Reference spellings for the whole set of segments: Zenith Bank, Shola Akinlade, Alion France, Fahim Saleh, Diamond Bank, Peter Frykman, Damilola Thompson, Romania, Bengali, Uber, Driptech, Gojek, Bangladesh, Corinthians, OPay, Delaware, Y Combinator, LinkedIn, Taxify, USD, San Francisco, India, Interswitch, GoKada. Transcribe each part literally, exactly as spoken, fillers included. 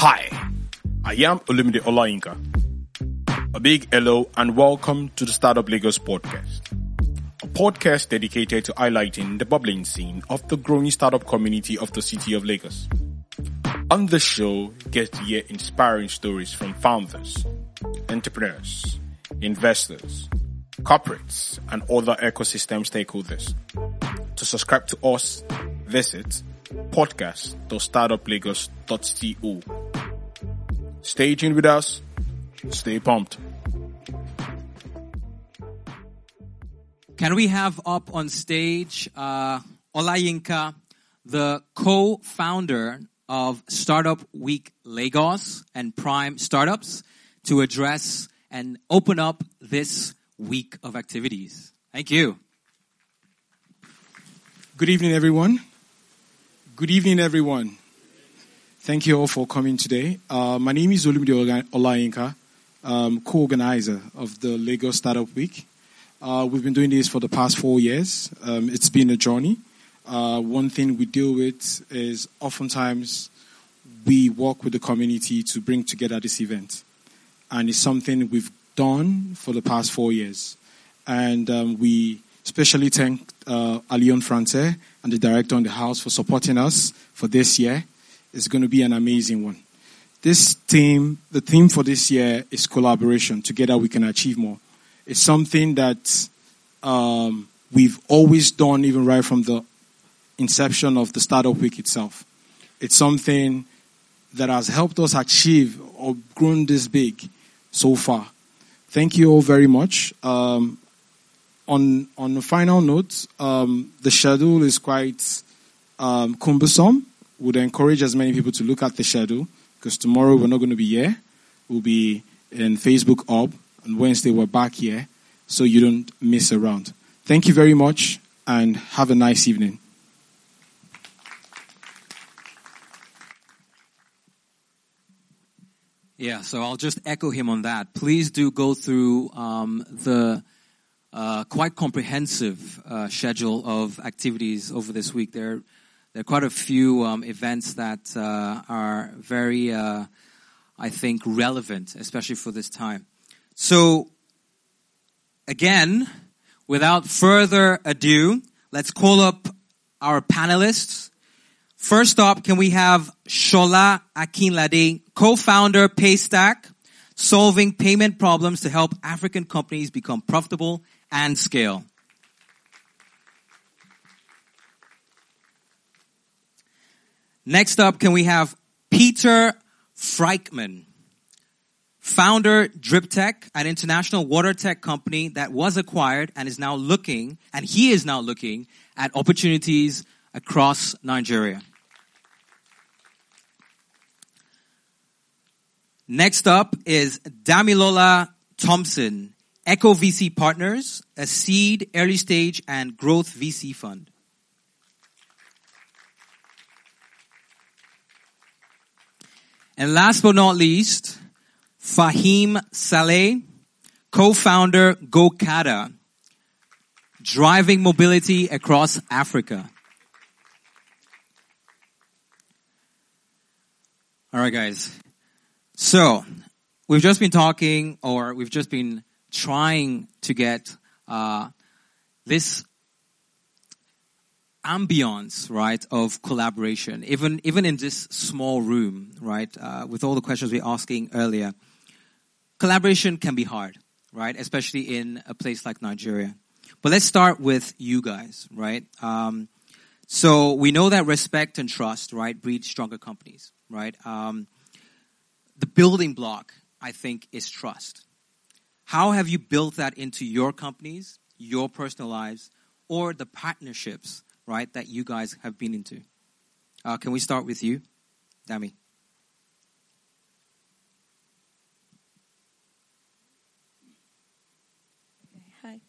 Hi, I am Olumide Olayinka. A big hello and welcome to the Startup Lagos podcast, a podcast dedicated to highlighting the bubbling scene of the growing startup community of the city of Lagos. On the show, get to hear inspiring stories from founders, entrepreneurs, investors, corporates, and other ecosystem stakeholders. To subscribe to us, visit podcast dot startup lagos dot co. Stay tuned with us. Stay pumped. Can we have up on stage uh, Olayinka, the co-founder of Startup Week Lagos and Prime Startups, to address and open up this week of activities. Thank you. Good evening, everyone. Good evening, everyone. Thank you all for coming today. Uh, my name is Olumide Olayinka, um, co-organizer of the Lagos Startup Week. Uh, we've been doing this for the past four years. Um, it's been a journey. Uh, one thing we deal with is oftentimes we work with the community to bring together this event. And it's something we've done for the past four years. And um, we especially thank uh, Alion France and the director on the house for supporting us for this year. It's going to be an amazing one. This theme, the theme for this year is collaboration. Together we can achieve more. It's something that um, we've always done, even right from the inception of the Startup Week itself. It's something that has helped us achieve or grown this big so far. Thank you all very much. Um, On on a final note, um, the schedule is quite um, cumbersome. Would encourage as many people to look at the schedule, because tomorrow we're not going to be here. We'll be in Facebook hub, and Wednesday we're back here, so you don't miss a round. Thank you very much, and have a nice evening. Yeah, so I'll just echo him on that. Please do go through um, the... Uh, quite comprehensive uh, schedule of activities over this week. There, there are quite a few um, events that uh, are very, uh, I think, relevant, especially for this time. So, again, without further ado, let's call up our panelists. First up, can we have Shola Akinlade, co-founder PayStack, solving payment problems to help African companies become profitable and scale. Next up, can we have Peter Frykman, founder Driptech, an international water tech company that was acquired and is now looking, and he is now looking at opportunities across Nigeria. Next up is Damilola Thompson, Echo V C Partners, a seed, early stage, and growth V C fund. And last but not least, Fahim Saleh, co-founder GoKada, driving mobility across Africa. All right, guys. So we've just been talking, or we've just been trying to get uh, this ambience, right, of collaboration, even even in this small room, right, uh, with all the questions we were asking earlier. Collaboration can be hard, right, especially in a place like Nigeria. But let's start with you guys, right? Um, so we know that respect and trust, right, breed stronger companies, right? Um, the building block, I think, is trust. How have you built that into your companies, your personal lives, or the partnerships, right, that you guys have been into? Uh, can we start with you, Dami? Okay, hi.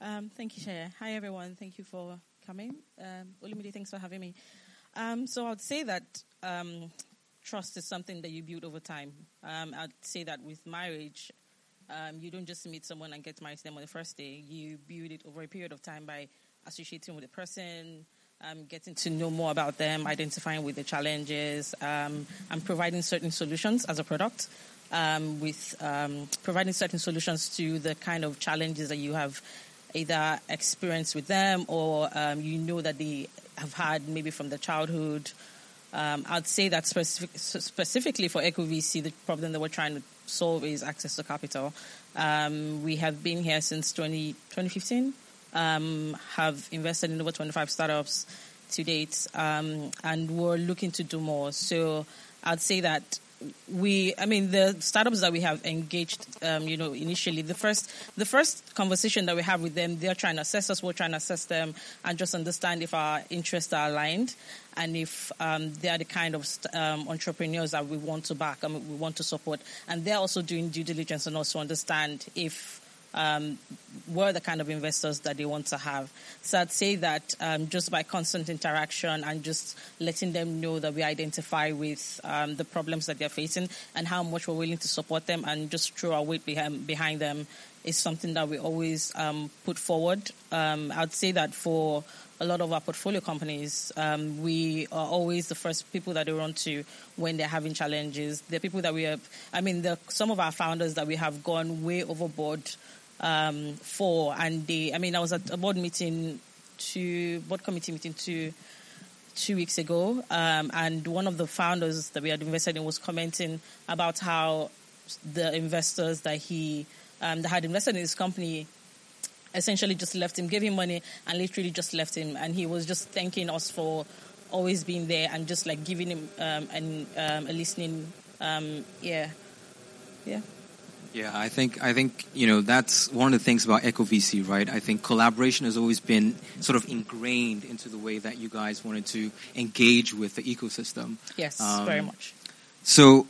Um, thank you, Shaya. Hi, everyone. Thank you for coming. Um, Olumide, thanks for having me. Um, so I would say that um, trust is something that you build over time. Um, I'd say that with marriage, Um, you don't just meet someone and get married to them on the first day. You build it over a period of time by associating with the person, um, getting to know more about them, identifying with the challenges, um, and providing certain solutions as a product, um, with um, providing certain solutions to the kind of challenges that you have either experienced with them or um, you know that they have had maybe from their childhood. Um, I'd say that specific, specifically for Echo V C, the problem that we're trying to solve is access to capital. Um, we have been here since twenty, twenty fifteen, um, have invested in over twenty-five startups to date, um, and we're looking to do more. So I'd say that we, I mean, the startups that we have engaged, um, you know, initially, the first the first conversation that we have with them, they're trying to assess us, we're trying to assess them, and just understand if our interests are aligned and if um, they are the kind of um, entrepreneurs that we want to back and we want to support. And they're also doing due diligence on us to understand if um, we're the kind of investors that they want to have. So I'd say that um, just by constant interaction and just letting them know that we identify with um, the problems that they're facing and how much we're willing to support them and just throw our weight behind, behind them is something that we always um, put forward. Um, I'd say that for a lot of our portfolio companies, um, we are always the first people that they run to when they're having challenges. The people that we have, I mean, the, some of our founders that we have gone way overboard Um, for and they, I mean, I was at a board meeting, two board committee meeting two, two weeks ago, um, and one of the founders that we had invested in was commenting about how the investors that he um, that had invested in his company essentially just left him, gave him money, and literally just left him, and he was just thanking us for always being there and just like giving him um, and um, a listening, um, yeah, yeah. Yeah, I think I think you know that's one of the things about Echo V C, right? I think collaboration has always been sort of ingrained into the way that you guys wanted to engage with the ecosystem. Yes, um, very much. So,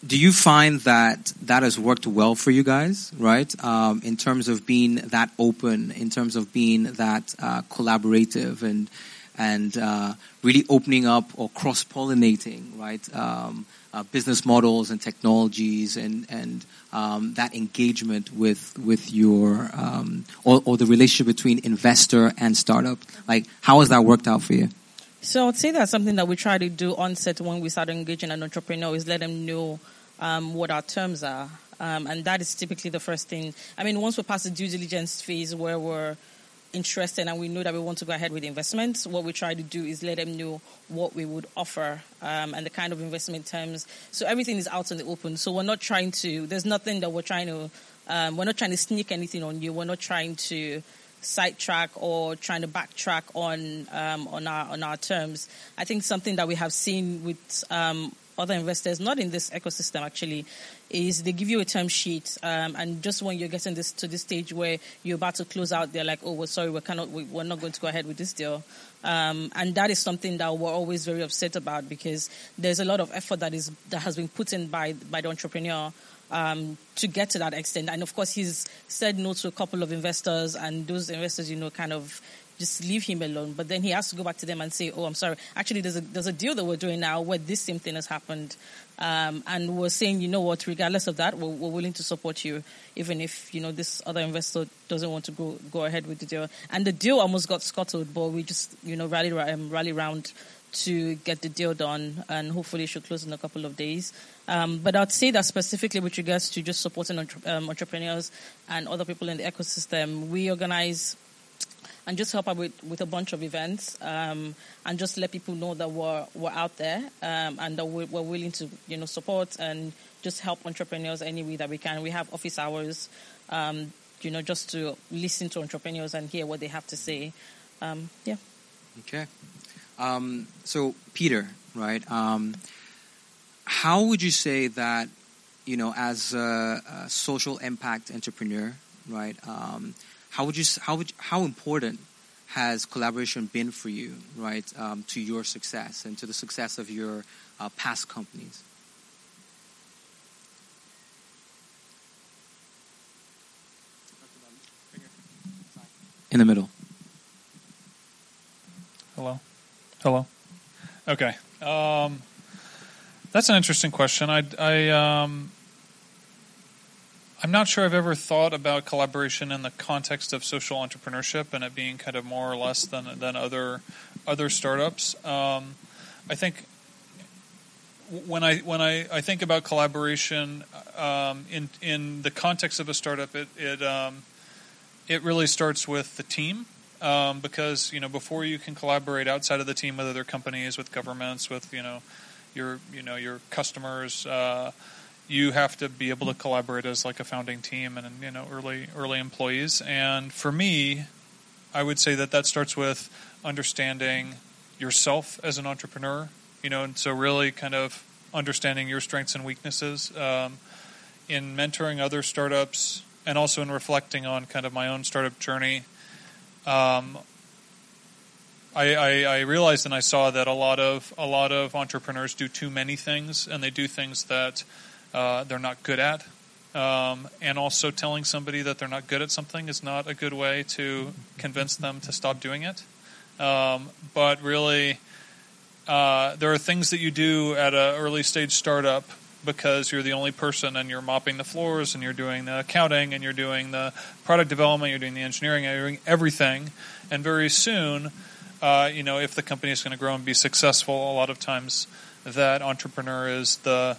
do you find that that has worked well for you guys, right? Um, in terms of being that open, in terms of being that uh, collaborative, and and uh, really opening up or cross-pollinating, right? Um, Uh, business models and technologies and, and um, that engagement with with your um, or, or the relationship between investor and startup. Like, how has that worked out for you? So I would say that's something that we try to do on set when we start engaging an entrepreneur is let them know um, what our terms are. Um, and that is typically the first thing. I mean, once we pass the due diligence phase where we're interested and we know that we want to go ahead with investments, what we try to do is let them know what we would offer um, and the kind of investment terms. So everything is out in the open. So we're not trying to, there's nothing that we're trying to, um, we're not trying to sneak anything on you. We're not trying to sidetrack or trying to backtrack on um, on our on our terms. I think something that we have seen with um, other investors, not in this ecosystem actually, is they give you a term sheet, um, and just when you're getting this to this stage where you're about to close out, they're like, "Oh, we're sorry, we cannot, we, we're not going to go ahead with this deal." Um, and that is something that we're always very upset about because there's a lot of effort that is that has been put in by by the entrepreneur um, to get to that extent. And of course, he's said no to a couple of investors, and those investors, you know, kind of just leave him alone. But then he has to go back to them and say, "Oh, I'm sorry. Actually, there's a there's a deal that we're doing now where this same thing has happened." Um, and we're saying, you know what, regardless of that, we're, we're willing to support you, even if, you know, this other investor doesn't want to go go ahead with the deal. And the deal almost got scuttled, but we just, you know, rally um, rally round to get the deal done, and hopefully it should close in a couple of days. Um, but I'd say that specifically with regards to just supporting entre- um, entrepreneurs and other people in the ecosystem, we organize and just help out with, with a bunch of events, um, and just let people know that we're, we're out there, um, and that we're, we're willing to, you know, support and just help entrepreneurs any way that we can. We have office hours, um, you know, just to listen to entrepreneurs and hear what they have to say. Um, yeah. Okay. Um, so, Peter, right, um, how would you say that, you know, as a, a social impact entrepreneur, right, um, How would you how would how important has collaboration been for you, right, um, to your success and to the success of your uh, past companies? In the middle. Hello, hello. Okay, um, that's an interesting question. I I. Um, I'm not sure I've ever thought about collaboration in the context of social entrepreneurship and it being kind of more or less than than other other startups. Um, I think when I when I, I think about collaboration um, in in the context of a startup, it it um, it really starts with the team. Um, because, you know, before you can collaborate outside of the team with other companies, with governments, with, you know, your, you know, your customers, uh, you have to be able to collaborate as like a founding team and, you know, early, early employees. And for me, I would say that that starts with understanding yourself as an entrepreneur, you know, and so really kind of understanding your strengths and weaknesses, um, in mentoring other startups and also in reflecting on kind of my own startup journey. Um, I, I, I realized and I saw that a lot of a lot of entrepreneurs do too many things, and they do things that uh, they're not good at. Um, and also, telling somebody that they're not good at something is not a good way to convince them to stop doing it. Um, but really, uh, there are things that you do at an early stage startup because you're the only person and you're mopping the floors and you're doing the accounting and you're doing the product development, you're doing the engineering, you're doing everything. And very soon, uh, you know, if the company is going to grow and be successful, a lot of times that entrepreneur is the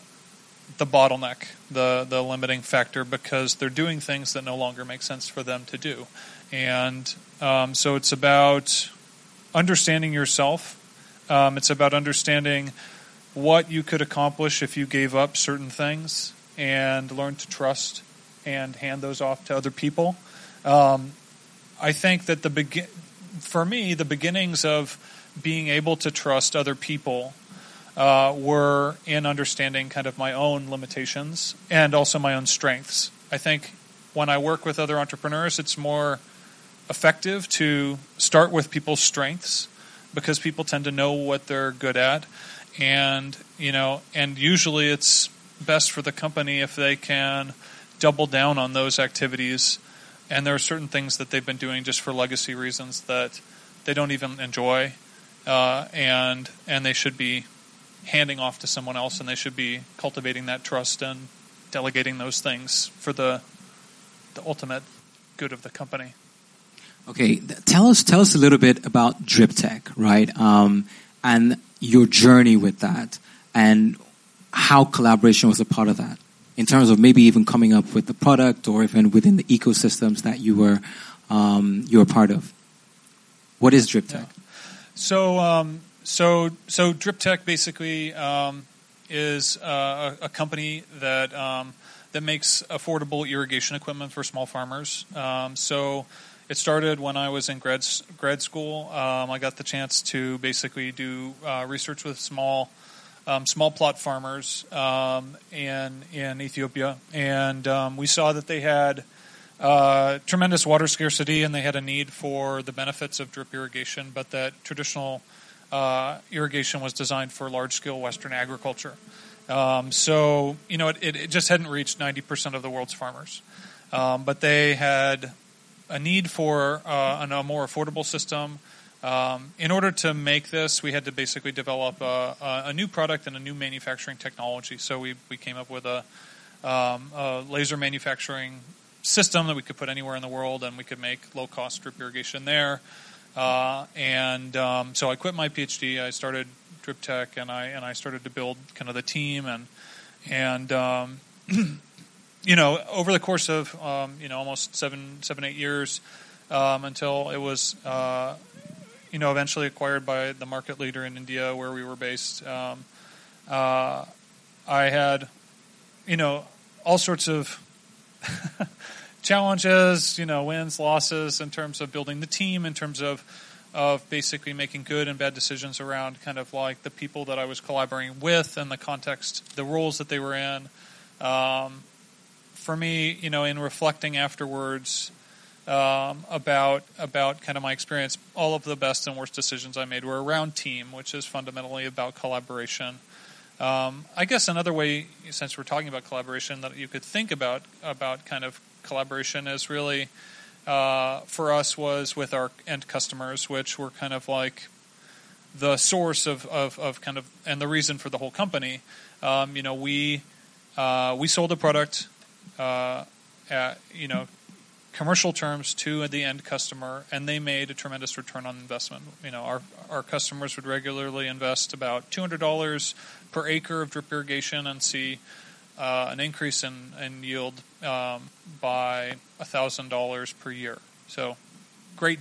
the bottleneck, the, the limiting factor, because they're doing things that no longer make sense for them to do. And um, so it's about understanding yourself. Um, it's about understanding what you could accomplish if you gave up certain things and learned to trust and hand those off to other people. Um, I think that the begin for me, the beginnings of being able to trust other people uh, were in understanding kind of my own limitations and also my own strengths. I think when I work with other entrepreneurs, it's more effective to start with people's strengths because people tend to know what they're good at. And, you know, and usually it's best for the company if they can double down on those activities. And there are certain things that they've been doing just for legacy reasons that they don't even enjoy. Uh, and, and they should be handing off to someone else, and they should be cultivating that trust and delegating those things for the, the ultimate good of the company. Okay. Tell us, tell us a little bit about Driptech, right? Um, and your journey with that and how collaboration was a part of that in terms of maybe even coming up with the product or even within the ecosystems that you were um, you were part of. What is Driptech? Yeah. So um, so so Driptech basically um, is uh, a, a company that um, that makes affordable irrigation equipment for small farmers. Um, so. It started when I was in grad grad school. Um, I got the chance to basically do uh, research with small um, small plot farmers um, in in Ethiopia, and um, we saw that they had uh, tremendous water scarcity, and they had a need for the benefits of drip irrigation, but that traditional uh, irrigation was designed for large scale Western agriculture. Um, so you know, it, it, it just hadn't reached ninety percent of the world's farmers, um, but they had a need for uh, a more affordable system. Um, in order to make this, we had to basically develop a, a new product and a new manufacturing technology. So we, we came up with a, um, a laser manufacturing system that we could put anywhere in the world, and we could make low-cost drip irrigation there. Uh, and um, so I quit my PhD. I started Driptech, and I and I started to build kind of the team and and. Um, You know, over the course of, um, you know, almost seven, seven, eight years um, until it was, uh, you know, eventually acquired by the market leader in India where we were based, um, uh, I had, you know, all sorts of challenges, you know, wins, losses in terms of building the team, in terms of, of basically making good and bad decisions around kind of like the people that I was collaborating with and the context, the roles that they were in. Um For me, you know, in reflecting afterwards um, about about kind of my experience, all of the best and worst decisions I made were around team, which is fundamentally about collaboration. Um, I guess another way, since we're talking about collaboration, that you could think about about kind of collaboration is really uh, for us was with our end customers, which were kind of like the source of of, of kind of and the reason for the whole company. Um, you know, we uh, we sold a product. Uh, uh, you know, commercial terms to the end customer, and they made a tremendous return on investment. You know, our our customers would regularly invest about two hundred dollars per acre of drip irrigation and see uh, an increase in, in yield um, by one thousand dollars per year. So great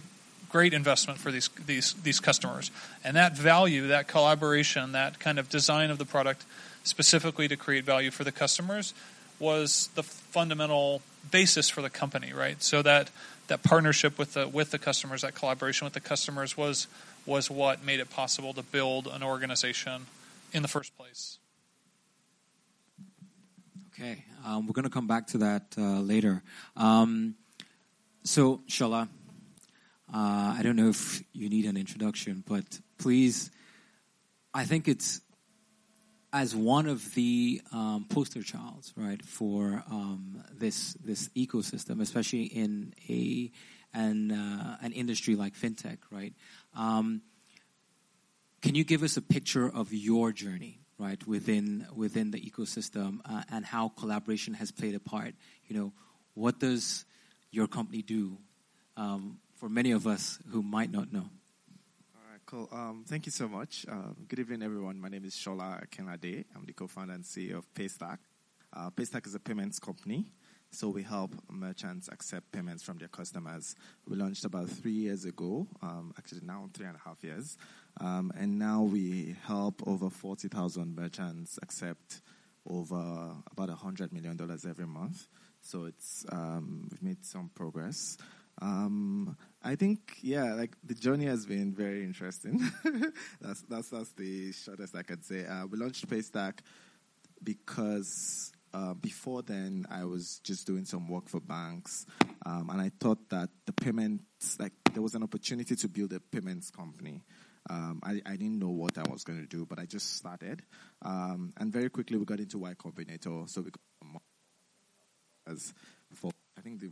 great investment for these these these customers. And that value, that collaboration, that kind of design of the product specifically to create value for the customers was the fundamental basis for the company, right? So that, that partnership with the with the customers, that collaboration with the customers was was what made it possible to build an organization in the first place. Okay, um, we're going to come back to that uh, later. Um, so, Shola, uh, I don't know if you need an introduction, but please, I think it's as one of the um, poster childs, right, for um, this this ecosystem, especially in a an uh, an industry like fintech, right? Um, can you give us a picture of your journey, right, within within the ecosystem uh, and how collaboration has played a part? You know, what does your company do um, for many of us who might not know? Cool. Um, thank you so much. Um, good evening, everyone. My name is Shola Akinlade. I'm the co-founder and C E O of PayStack. Uh, PayStack is a payments company, so we help merchants accept payments from their customers. We launched about three years ago, um, actually now three and a half years, um, and now we help over forty thousand merchants accept over about one hundred million dollars every month. So it's um, we've made some progress. Um, I think, yeah, like the journey has been very interesting. that's, that's that's the shortest I could say. Uh, we launched PayStack because uh, before then I was just doing some work for banks, um, and I thought that the payments, like there was an opportunity to build a payments company. Um, I, I didn't know what I was going to do, but I just started, um, and very quickly we got into Y Combinator. So we got as for I think the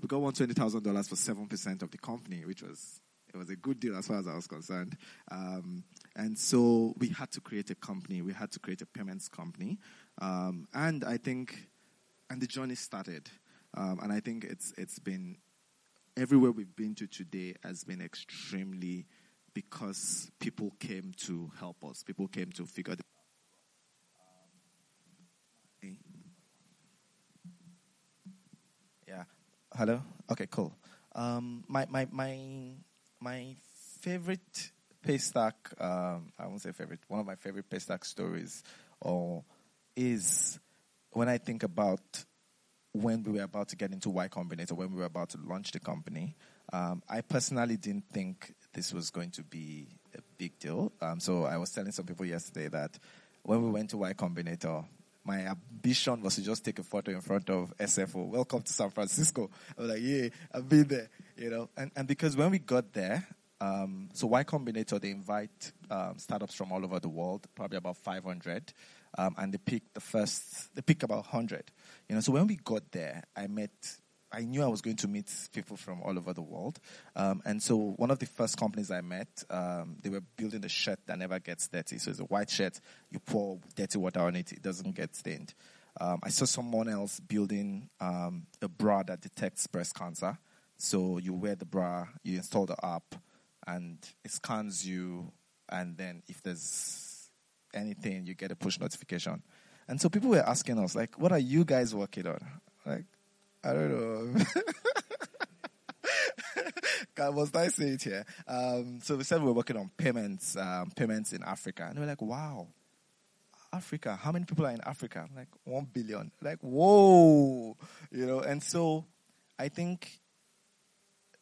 we got one hundred twenty thousand dollars for seven percent of the company, which was it was a good deal as far as I was concerned. Um, and so we had to create a company. We had to create a payments company. Um, and I think, and the journey started. Um, and I think it's it's been, everywhere we've been to today has been extremely, because people came to help us. People came to figure the Hello? Okay, cool. Um, my, my my my favorite PayStack, um, I won't say favorite, one of my favorite PayStack stories or is when I think about when we were about to get into Y Combinator, when we were about to launch the company. Um, I personally didn't think this was going to be a big deal. Um, so I was telling some people yesterday that when we went to Y Combinator, my ambition was to just take a photo in front of S F O. Welcome to San Francisco. I was like, yeah, I've been there, you know. And and because when we got there, um, so Y Combinator, they invite um, startups from all over the world, probably about five hundred, um, and they pick the first, they pick about one hundred. You know, so when we got there, I met, I knew I was going to meet people from all over the world. Um, and so one of the first companies I met, um, they were building a shirt that never gets dirty. So it's a white shirt. You pour dirty water on it. It doesn't get stained. Um, I saw someone else building um, a bra that detects breast cancer. So you wear the bra, you install the app, and it scans you. And then if there's anything, you get a push notification. And so people were asking us, like, what are you guys working on? Like, I don't know. God, must I say it here? Um, so we said we were working on payments, um, payments in Africa. And they were like, wow, Africa, how many people are in Africa? I'm like, one billion. Like, whoa. You know, and so I think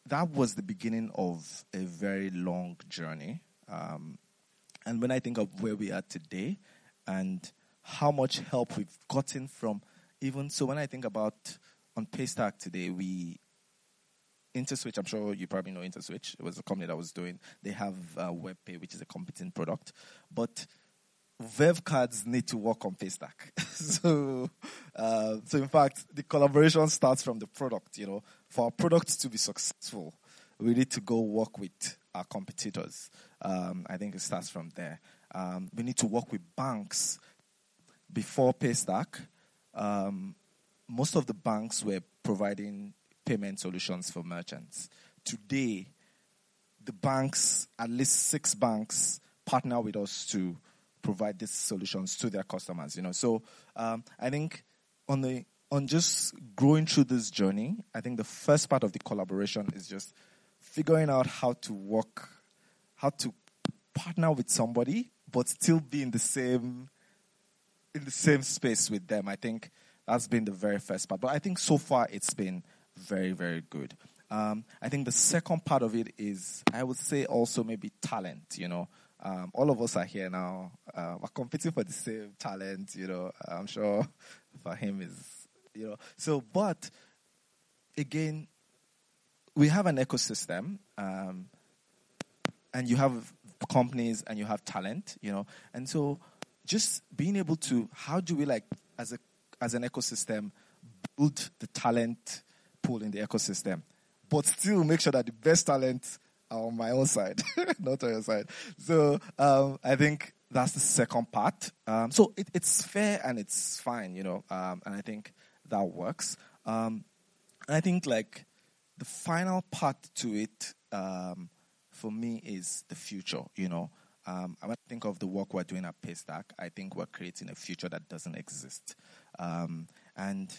that was the beginning of a very long journey. Um, and when I think of where we are today and how much help we've gotten from, even so when I think about on PayStack today, we, Interswitch, I'm sure you probably know Interswitch. It was a company that was doing, they have uh, WebPay, which is a competing product. But Verve cards need to work on PayStack. so, uh, so in fact, the collaboration starts from the product, you know. For our product to be successful, we need to go work with our competitors. Um, I think it starts from there. Um, we need to work with banks. Before PayStack, um, most of the banks were providing payment solutions for merchants. Today, the banks, at least six banks, partner with us to provide these solutions to their customers. You know, so um, I think on the on just growing through this journey, I think the first part of the collaboration is just figuring out how to work, how to partner with somebody, but still be in the same in the same space with them. I think that's been the very first part. But I think so far it's been very, very good. Um, I think the second part of it is, I would say also maybe talent, you know. Um, all of us are here now. Uh, we're competing for the same talent, you know. I'm sure Fahim is, you know. So, but again, we have an ecosystem, um, and you have companies and you have talent, you know. And so just being able to, how do we like, as a as an ecosystem, build the talent pool in the ecosystem, but still make sure that the best talent are on my own side, not on your side. So um, I think that's the second part. Um, so it, it's fair and it's fine, you know, um, and I think that works. Um, and I think like the final part to it um, for me is the future, you know. Um, I think of the work we're doing at PayStack, I think we're creating a future that doesn't exist. Um, and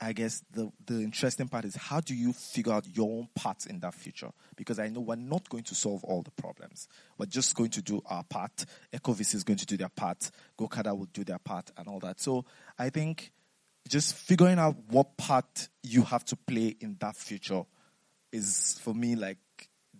I guess the, the interesting part is, how do you figure out your own part in that future? Because I know we're not going to solve all the problems. We're just going to do our part. Echo V C is going to do their part. GoKada will do their part and all that. So I think just figuring out what part you have to play in that future is, for me, like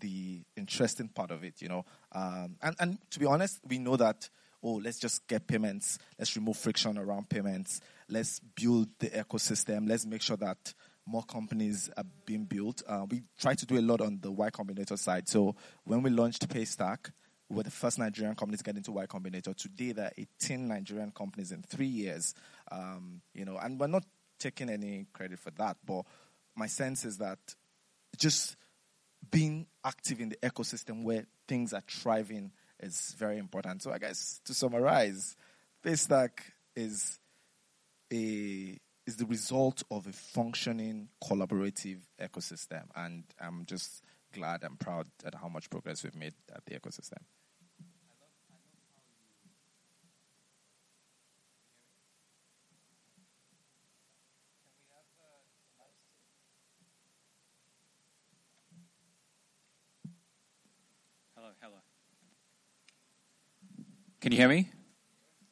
the interesting part of it, you know. Um, and, and to be honest, we know that, oh, let's just get payments. Let's remove friction around payments. Let's build the ecosystem. Let's make sure that more companies are being built. Uh, we try to do a lot on the Y Combinator side. So when we launched PayStack, we were the first Nigerian company to get into Y Combinator. Today, there are eighteen Nigerian companies in three years. Um, you know, and we're not taking any credit for that. But my sense is that just being active in the ecosystem where things are thriving is very important. So I guess to summarize, PayStack is a is the result of a functioning collaborative ecosystem, and I'm just glad and proud at how much progress we've made at the ecosystem. Hello, hello. Can you hear me?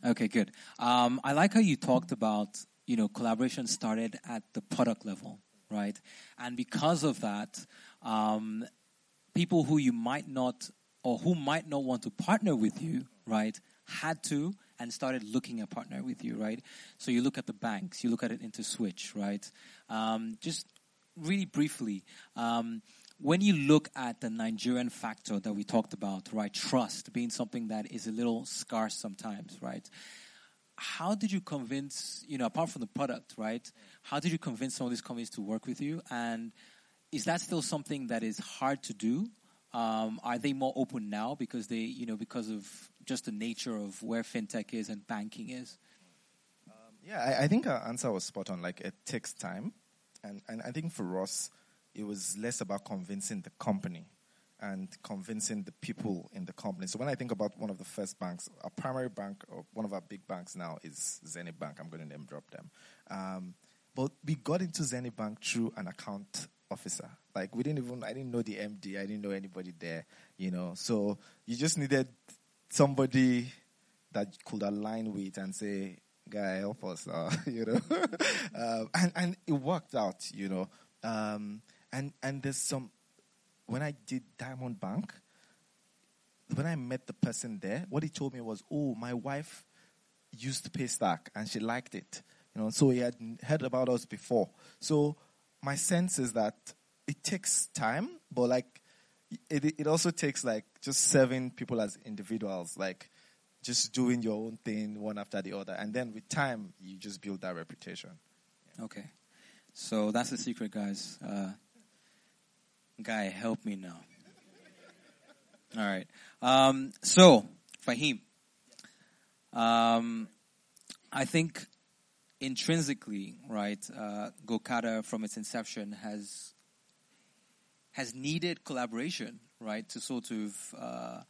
Okay, good. Um, I like how you talked about, you know, collaboration started at the product level, right? And because of that, um, people who you might not, or who might not want to partner with you, right, had to and started looking at partner with you, right? So you look at the banks, you look at it Interswitch, right? Um, just really briefly, um, when you look at the Nigerian factor that we talked about, right, trust being something that is a little scarce sometimes, right? How did you convince, you know, apart from the product, right, how did you convince some of these companies to work with you? And is that still something that is hard to do? Um, are they more open now because they, you know, because of just the nature of where fintech is and banking is? Um, yeah, I, I think our answer was spot on. Like, it takes time. And, and I think for us, it was less about convincing the company and convincing the people in the company. So when I think about one of the first banks, our primary bank, or one of our big banks now, is Zenith Bank. I'm going to name drop them. Um, but we got into Zenith Bank through an account officer. Like, we didn't even, I didn't know the M D. I didn't know anybody there, you know. So you just needed somebody that could align with and say, guy, help us, uh, you know. um, and, and it worked out, you know. Um, And and there's some, when I did Diamond Bank, when I met the person there, what he told me was, oh, my wife used PayStack and she liked it. You know, so he had heard about us before. So my sense is that it takes time, but like it it also takes like just serving people as individuals, like just doing your own thing one after the other. And then with time, you just build that reputation. Yeah. Okay. So that's the secret, guys. Uh, Guy, help me now. All right. Um, so, Fahim, um, I think intrinsically, right, uh, GoKada from its inception has has needed collaboration, right, to sort of uh,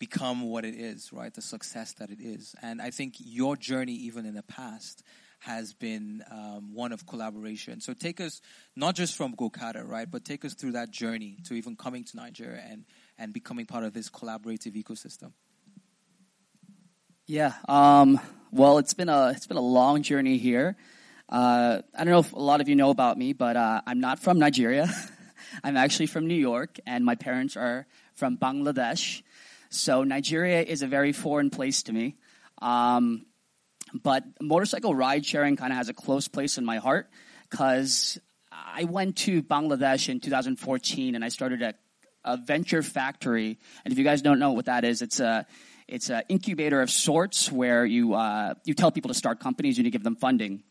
become what it is, right, the success that it is. And I think your journey, even in the past, has been um, one of collaboration. So take us, not just from GoKada, right, but take us through that journey to even coming to Nigeria and, and becoming part of this collaborative ecosystem. Yeah, um, well, it's been a it's been a long journey here. Uh, I don't know if a lot of you know about me, but uh, I'm not from Nigeria. I'm actually from New York, and my parents are from Bangladesh. So Nigeria is a very foreign place to me. Um, but motorcycle ride sharing kind of has a close place in my heart because I went to Bangladesh in two thousand fourteen, and I started a, a venture factory. And if you guys don't know what that is, it's a It's an incubator of sorts where you uh, you tell people to start companies and you give them funding.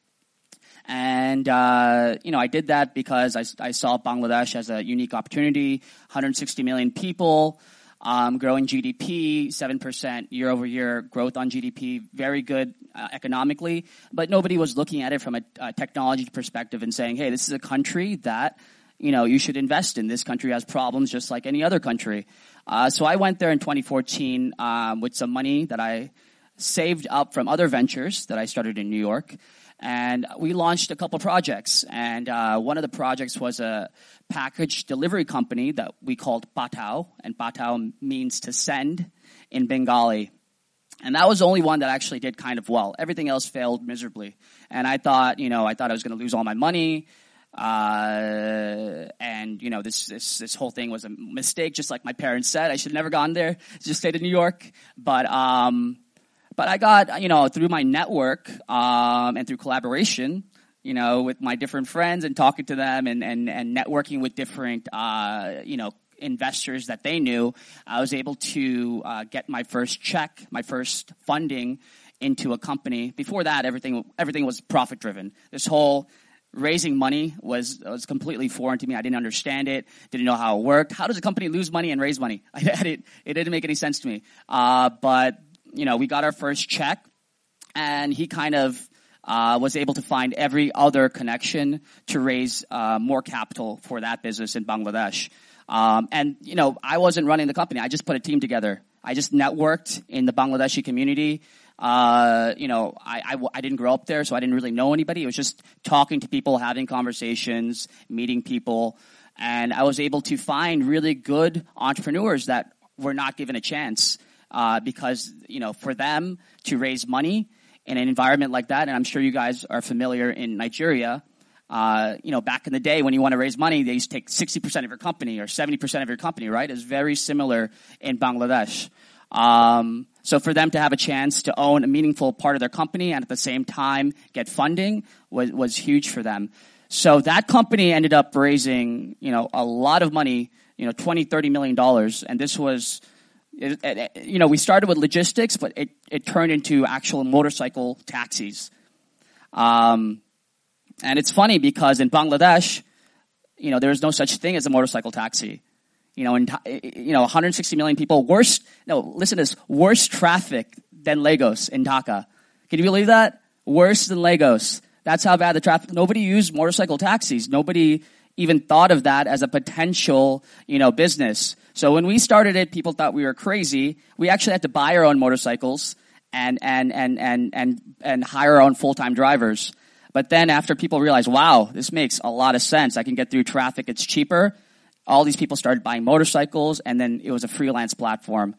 And, uh, you know, I did that because I, I saw Bangladesh as a unique opportunity, one hundred sixty million people, um, growing G D P, seven percent year-over-year growth on G D P, very good uh, economically. But nobody was looking at it from a, a technology perspective and saying, hey, this is a country that, you know, you should invest in. This country has problems just like any other country. Uh, so I went there in twenty fourteen um, with some money that I saved up from other ventures that I started in New York. And we launched a couple projects. And uh, one of the projects was a package delivery company that we called Batao. And Batao means to send in Bengali. And that was the only one that actually did kind of well. Everything else failed miserably. And I thought, you know, I thought I was going to lose all my money. Uh, and you know, this, this, this whole thing was a mistake, just like my parents said. I should have never gone there, just stayed in New York. But, um, but I got, you know, through my network, um, and through collaboration, you know, with my different friends and talking to them and, and, and networking with different, uh, you know, investors that they knew, I was able to, uh, get my first check, my first funding into a company. Before that, everything, everything was profit driven. This whole, Raising money was was completely foreign to me. I didn't understand it. Didn't know how it worked. How does a company lose money and raise money? I, I didn't, it didn't make any sense to me. Uh, but, you know, we got our first check, and he kind of uh, was able to find every other connection to raise uh, more capital for that business in Bangladesh. Um, and, you know, I wasn't running the company. I just put a team together. I just networked in the Bangladeshi community. Uh, you know, I, I, I didn't grow up there, so I didn't really know anybody. It was just talking to people, having conversations, meeting people. And I was able to find really good entrepreneurs that were not given a chance uh, because, you know, for them to raise money in an environment like that, and I'm sure you guys are familiar in Nigeria, uh, you know, back in the day when you want to raise money, they used to take sixty percent of your company or seventy percent of your company, right? It's very similar in Bangladesh. Um, so for them to have a chance to own a meaningful part of their company and at the same time get funding was, was huge for them. So that company ended up raising, you know, a lot of money, you know, twenty, thirty million dollars. And this was, it, it, you know, we started with logistics, but it, it turned into actual motorcycle taxis. Um, and it's funny because in Bangladesh, you know, there is no such thing as a motorcycle taxi. You know, and, you know, one hundred sixty million people, worse, no, listen to this, worse traffic than Lagos in Dhaka. Can you believe that? Worse than Lagos. That's how bad the traffic, nobody used motorcycle taxis. Nobody even thought of that as a potential, you know, business. So when we started it, people thought we were crazy. We actually had to buy our own motorcycles and, and, and, and, and, and hire our own full-time drivers. But then after people realized, wow, this makes a lot of sense. I can get through traffic. It's cheaper. All these people started buying motorcycles, and then it was a freelance platform.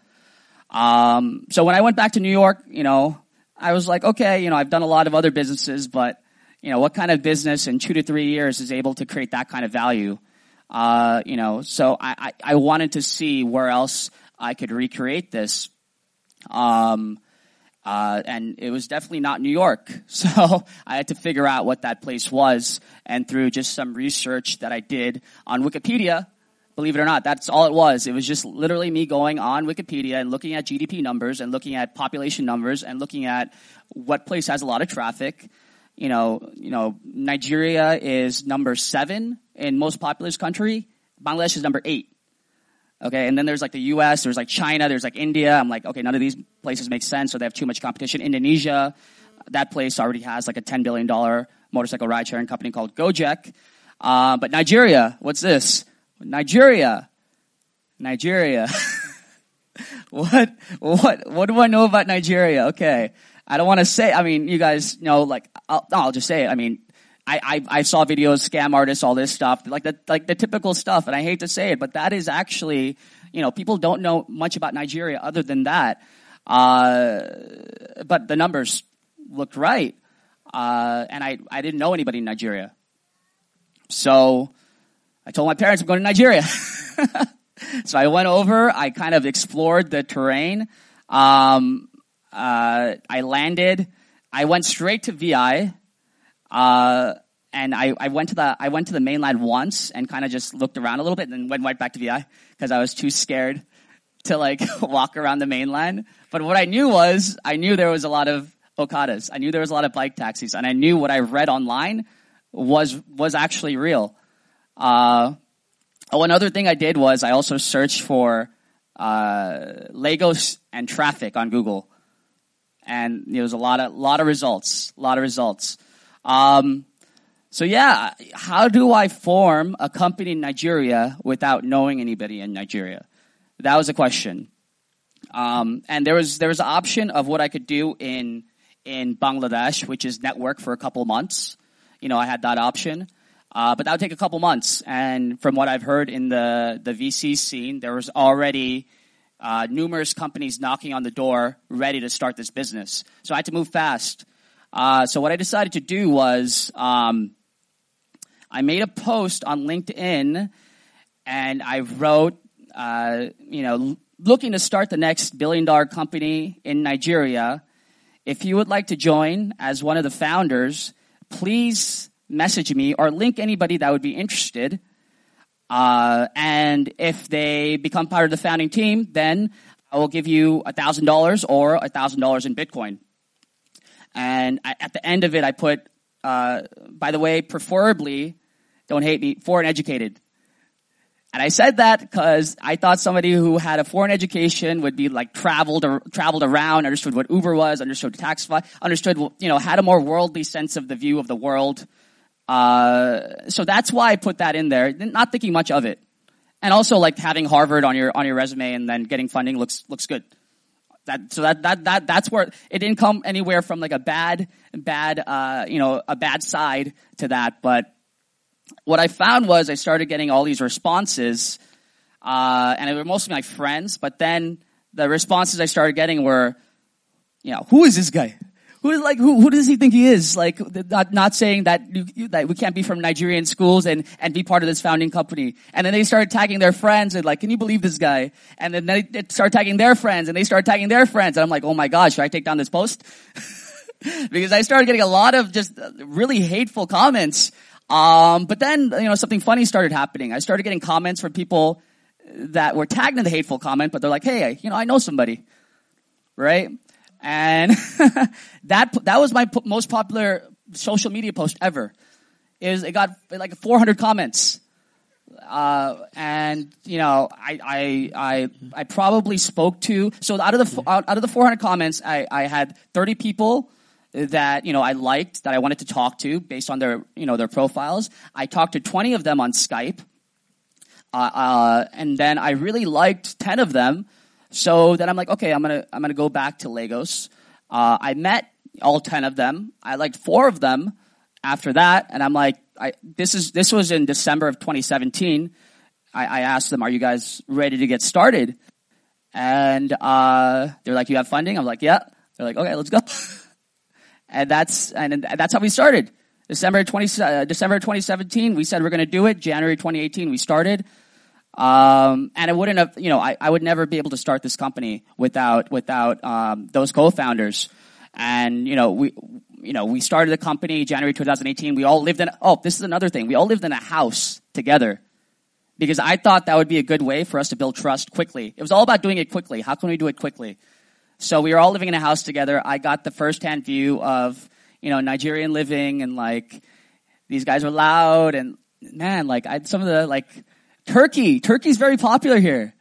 Um, so when I went back to New York, you know, I was like, okay, you know, I've done a lot of other businesses, but, you know, what kind of business in two to three years is able to create that kind of value? Uh, you know, so I, I, I wanted to see where else I could recreate this. Um, uh, and it was definitely not New York. So I had to figure out what that place was, and through just some research that I did on Wikipedia, believe it or not, that's all it was. It was just literally me going on Wikipedia and looking at G D P numbers and looking at population numbers and looking at what place has a lot of traffic. You know, you know, Nigeria is number seven in most populous country. Bangladesh is number eight. Okay, and then there's like the U S, there's like China, there's like India. I'm like, okay, none of these places make sense, or they have too much competition. Indonesia, that place already has like a ten billion dollars motorcycle ride-sharing company called Gojek. Uh, but Nigeria, what's this? Nigeria. Nigeria. What, what, what do I know about Nigeria? Okay. I don't want to say, I mean, you guys know, like, I'll, I'll just say it. I mean, I, I, I saw videos, scam artists, all this stuff, like the, like the typical stuff. And I hate to say it, but that is actually, you know, people don't know much about Nigeria other than that. Uh, but the numbers looked right. Uh, and I, I didn't know anybody in Nigeria. So I told my parents I'm going to Nigeria. So I went over, I kind of explored the terrain. Um, uh, I landed, I went straight to V I, uh, and I, I went to the, I went to the mainland once and kind of just looked around a little bit and then went right back to V I because I was too scared to like walk around the mainland. But what I knew was, I knew there was a lot of Okadas. I knew there was a lot of bike taxis, and I knew what I read online was, was actually real. Uh, Oh, another thing I did was I also searched for uh, Lagos and traffic on Google, and there was a lot of lot of results, a lot of results. Um, so yeah, how do I form a company in Nigeria without knowing anybody in Nigeria? That was a question, um, and there was there was an option of what I could do in in Bangladesh, which is network for a couple months. You know, I had that option. Uh, but that would take a couple months, and from what I've heard in the, the V C scene, there was already uh, numerous companies knocking on the door ready to start this business. So I had to move fast. Uh, so what I decided to do was um, I made a post on LinkedIn, and I wrote, uh, you know, looking to start the next billion-dollar company in Nigeria. If you would like to join as one of the founders, please message me or link anybody that would be interested. Uh, and if they become part of the founding team, then I will give you one thousand dollars or one thousand dollars in Bitcoin. And I, at the end of it, I put, uh, by the way, preferably, don't hate me, foreign educated. And I said that because I thought somebody who had a foreign education would be like traveled or traveled around, understood what Uber was, understood Taxify, understood, you know, had a more worldly sense of the view of the world. Uh, so that's why I put that in there, not thinking much of it. And also like having Harvard on your, on your resume and then getting funding looks, looks good. That, so that, that, that, that's where it didn't come anywhere from like a bad, bad, uh, you know, a bad side to that. But what I found was I started getting all these responses, uh, and they were mostly my friends, but then the responses I started getting were, you know, who is this guy? Who is like who? Who does he think he is? Like, not not saying that you, that we can't be from Nigerian schools and and be part of this founding company. And then they started tagging their friends and like, can you believe this guy? And then they start tagging their friends and they start tagging their friends. And I'm like, oh my gosh, should I take down this post? Because I started getting a lot of just really hateful comments. Um, but then you know something funny started happening. I started getting comments from people that were tagged in the hateful comment, but they're like, hey, you know, I know somebody, right? And that that was my most popular social media post ever. It, was, it got like four hundred comments, uh, and you know, I I I I probably spoke to so out of the out of the four hundred comments, I, I had thirty people that you know I liked that I wanted to talk to based on their you know their profiles. I talked to twenty of them on Skype, uh, uh, and then I really liked ten of them. So then I'm like, okay, I'm gonna I'm gonna go back to Lagos. Uh, I met all ten of them. I liked four of them after that, and I'm like, I, this is this was in December of twenty seventeen. I, I asked them, "Are you guys ready to get started?" And uh, they're like, "You have funding?" I'm like, "Yeah." They're like, "Okay, let's go." and that's and, and that's how we started. December twenty uh, December twenty seventeen, we said we're gonna do it. January twenty eighteen, we started. Um, and I wouldn't have, you know, I, I would never be able to start this company without, without, um, those co-founders. And, you know, we, you know, we started the company January twenty eighteen. We all lived in, oh, this is another thing. We all lived in a house together because I thought that would be a good way for us to build trust quickly. It was all about doing it quickly. How can we do it quickly? So we were all living in a house together. I got the firsthand view of, you know, Nigerian living and like these guys were loud and man, like I had some of the like, Turkey. Turkey's very popular here.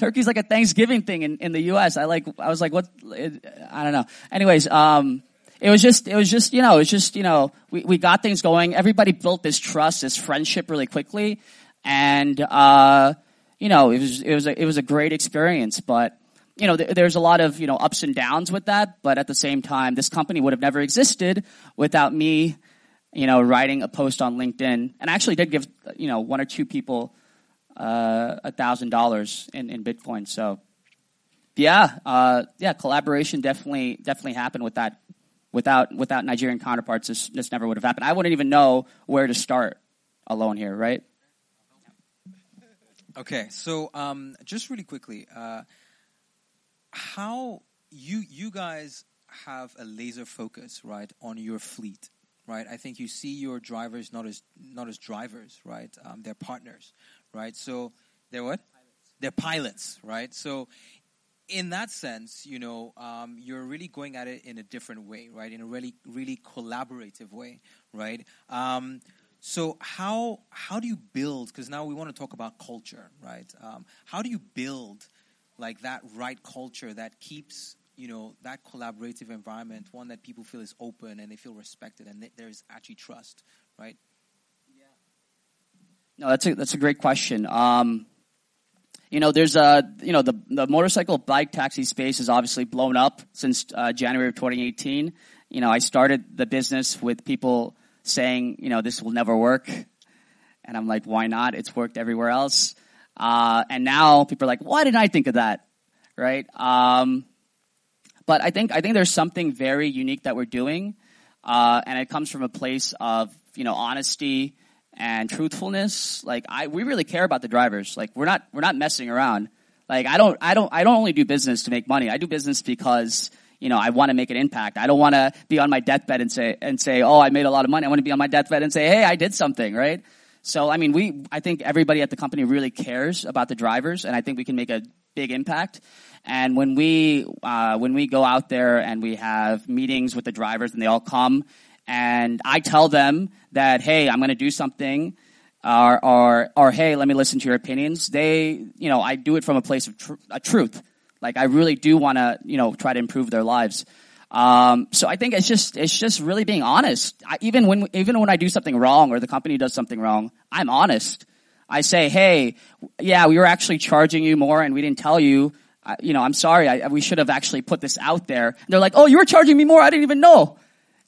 Turkey's like a Thanksgiving thing in, in the U S. I like, I was like, what? I don't know. Anyways, um, It was just, it was just, you know, it's just, you know, we, we got things going. Everybody built this trust, this friendship really quickly. And, uh, you know, it was, it was a, it was a great experience, but, you know, th- there's a lot of, you know, ups and downs with that. But at the same time, this company would have never existed without me, you know, writing a post on LinkedIn. And I actually did give, you know, one or two people, uh, a thousand dollars in, in Bitcoin. So yeah, uh, yeah, collaboration definitely, definitely happened with that. Without without Nigerian counterparts, this, this never would have happened. I wouldn't even know where to start alone here, right? Okay, so um, just really quickly, uh, how you you guys have a laser focus, right, on your fleet, right? I think you see your drivers not as not as drivers, right? Um, they're partners, right? So they're what? Pilots. They're pilots, right? So. In that sense, you know, um, you're really going at it in a different way, right? In a really, really collaborative way, right? Um, so how how do you build? Because now we want to talk about culture, right? Um, how do you build like that right culture that keeps, you know, that collaborative environment, one that people feel is open and they feel respected and th- there is actually trust, right? Yeah. No, that's a that's a great question. Um, You know, there's a, you know, the, the motorcycle bike taxi space has obviously blown up since uh, January of twenty eighteen. You know, I started the business with people saying, you know, this will never work. And I'm like, why not? It's worked everywhere else. Uh, and now people are like, why didn't I think of that? Right. Um, but I think, I think there's something very unique that we're doing. Uh, and it comes from a place of, you know, honesty and truthfulness. Like I, we really care about the drivers. Like we're not, we're not messing around. Like I don't, I don't, I don't only do business to make money. I do business because, you know, I want to make an impact. I don't want to be on my deathbed and say, and say, oh, I made a lot of money. I want to be on my deathbed and say, hey, I did something, right? So, I mean, we, I think everybody at the company really cares about the drivers, and I think we can make a big impact. And when we, uh, when we go out there and we have meetings with the drivers and they all come, and I tell them that, hey, I'm going to do something, or, or, or, hey, let me listen to your opinions. They, you know, I do it from a place of tr- a truth. Like I really do want to, you know, try to improve their lives. Um, so I think it's just, it's just really being honest. I, even when, even when I do something wrong or the company does something wrong, I'm honest. I say, hey, yeah, we were actually charging you more and we didn't tell you. I, you know, I'm sorry. I, we should have actually put this out there. And they're like, oh, you were charging me more. I didn't even know.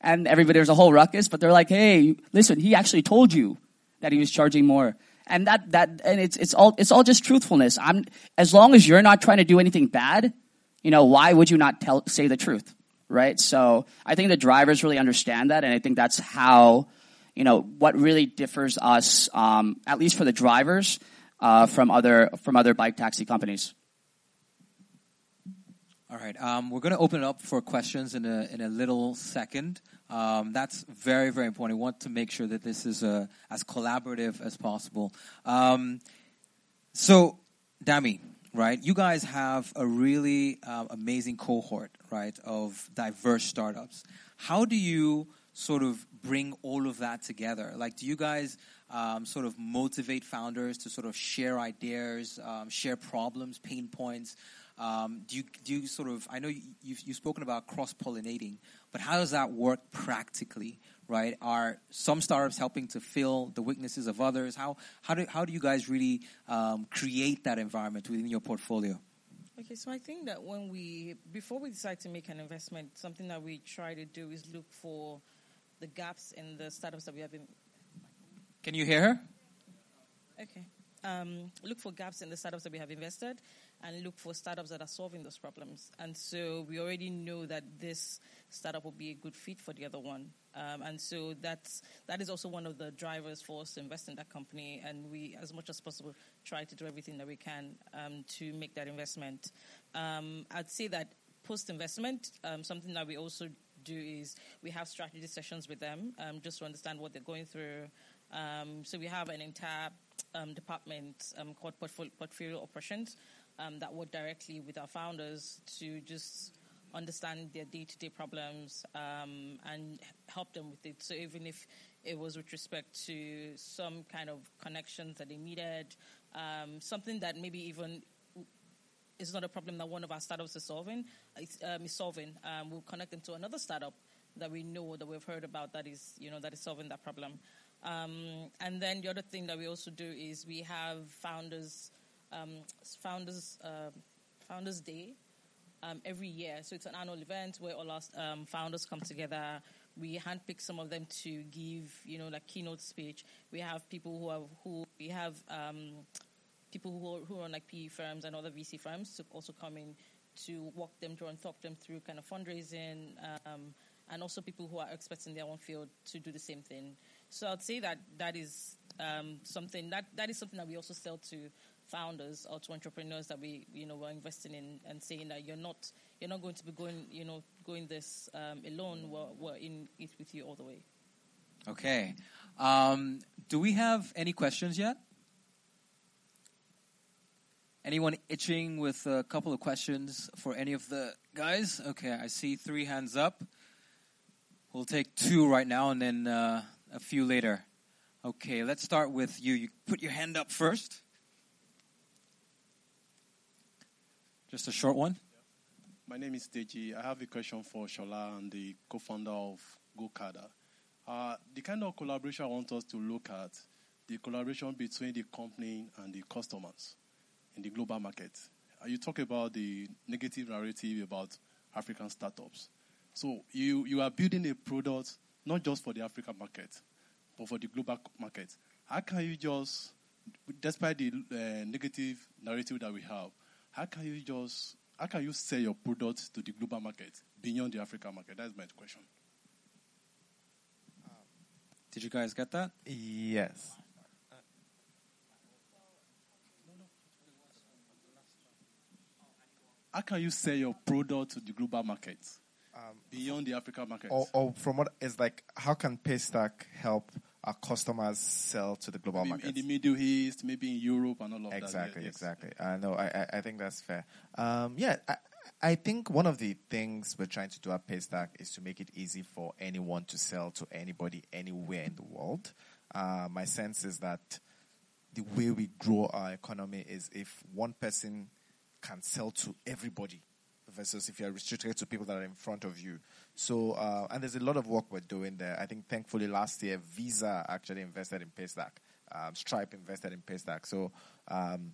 And everybody, there's a whole ruckus, but they're like, hey, listen, he actually told you that he was charging more. And that, that, and it's, it's all, it's all just truthfulness. I'm, as long as you're not trying to do anything bad, you know, why would you not tell, say the truth? Right? So I think the drivers really understand that. And I think that's how, you know, what really differs us, um, at least for the drivers, uh, from other, from other bike taxi companies. All right. Um, we're going to open it up for questions in a, in a little second. Um, that's very, very important. We want to make sure that this is uh, as collaborative as possible. Um, so, Dami, right, you guys have a really uh, amazing cohort, right, of diverse startups. How do you sort of bring all of that together? Like, do you guys um, sort of motivate founders to sort of share ideas, um, share problems, pain points? Um, do you do you sort of? I know you, you've you've spoken about cross-pollinating, but how does that work practically, right? Are some startups helping to fill the weaknesses of others? How how do how do you guys really um, create that environment within your portfolio? Okay, so I think that when we before we decide to make an investment, something that we try to do is look for the gaps in the startups that we have been. Can you hear her? Okay, um, look for gaps in the startups that we have invested. And look for startups that are solving those problems. And so we already know that this startup will be a good fit for the other one. Um, and so that's, that is also one of the drivers for us to invest in that company. And we, as much as possible, try to do everything that we can um, to make that investment. Um, I'd say that post-investment, um, something that we also do is we have strategy sessions with them um, just to understand what they're going through. Um, so we have an entire um, department um, called portfolio, portfolio operations. Um, that work directly with our founders to just understand their day-to-day problems um, and help them with it. So even if it was with respect to some kind of connections that they needed, um, something that maybe even is not a problem that one of our startups is solving, it's, um, is solving, um, we'll connect them to another startup that we know, that we've heard about, that is, you know, that is solving that problem. Um, and then the other thing that we also do is we have founders, um, founders, uh, Founders Day um, every year. So it's an annual event where all our um, founders come together. We handpick some of them to give, you know, like keynote speech. We have people who are who we have um, people who are, who run like P E firms and other V C firms to also come in to walk them through and talk them through kind of fundraising, um, and also people who are experts in their own field to do the same thing. So I'd say that that is um, something that that is something that we also sell to founders or to entrepreneurs that we, you know, were investing in, and saying that you're not you're not going to be going, you know, going this um, alone. We're, we're in it with you all the way. Okay. Um, do we have any questions yet? Anyone itching with a couple of questions for any of the guys? Okay, I see three hands up. We'll take two right now and then uh, a few later. Okay, let's start with you. You put your hand up first. Just a short one. My name is Deji. I have a question for Shola and the co-founder of GoKada. Uh, the kind of collaboration I want us to look at, the collaboration between the company and the customers in the global market. Uh, you talk about the negative narrative about African startups. So you, you are building a product not just for the African market, but for the global market. How can you just, despite the uh, negative narrative that we have, How can you just, how can you sell your product to the global market beyond the African market? That's my question. Um, Did you guys get that? Yes. Uh, how can you sell your product to the global market um, beyond the African market? Or, or from what is like, how can PayStack help our customers sell to the global maybe markets? In the Middle East, maybe in Europe and all of exactly, that. Exactly, exactly. Uh, no, I, I think that's fair. Um, yeah, I, I think one of the things we're trying to do at PayStack is to make it easy for anyone to sell to anybody anywhere in the world. Uh, my sense is that the way we grow our economy is if one person can sell to everybody versus if you're restricted to people that are in front of you. So, uh, and there's a lot of work we're doing there. I think, thankfully, last year, Visa actually invested in PayStack. Um, Stripe invested in PayStack. So, um,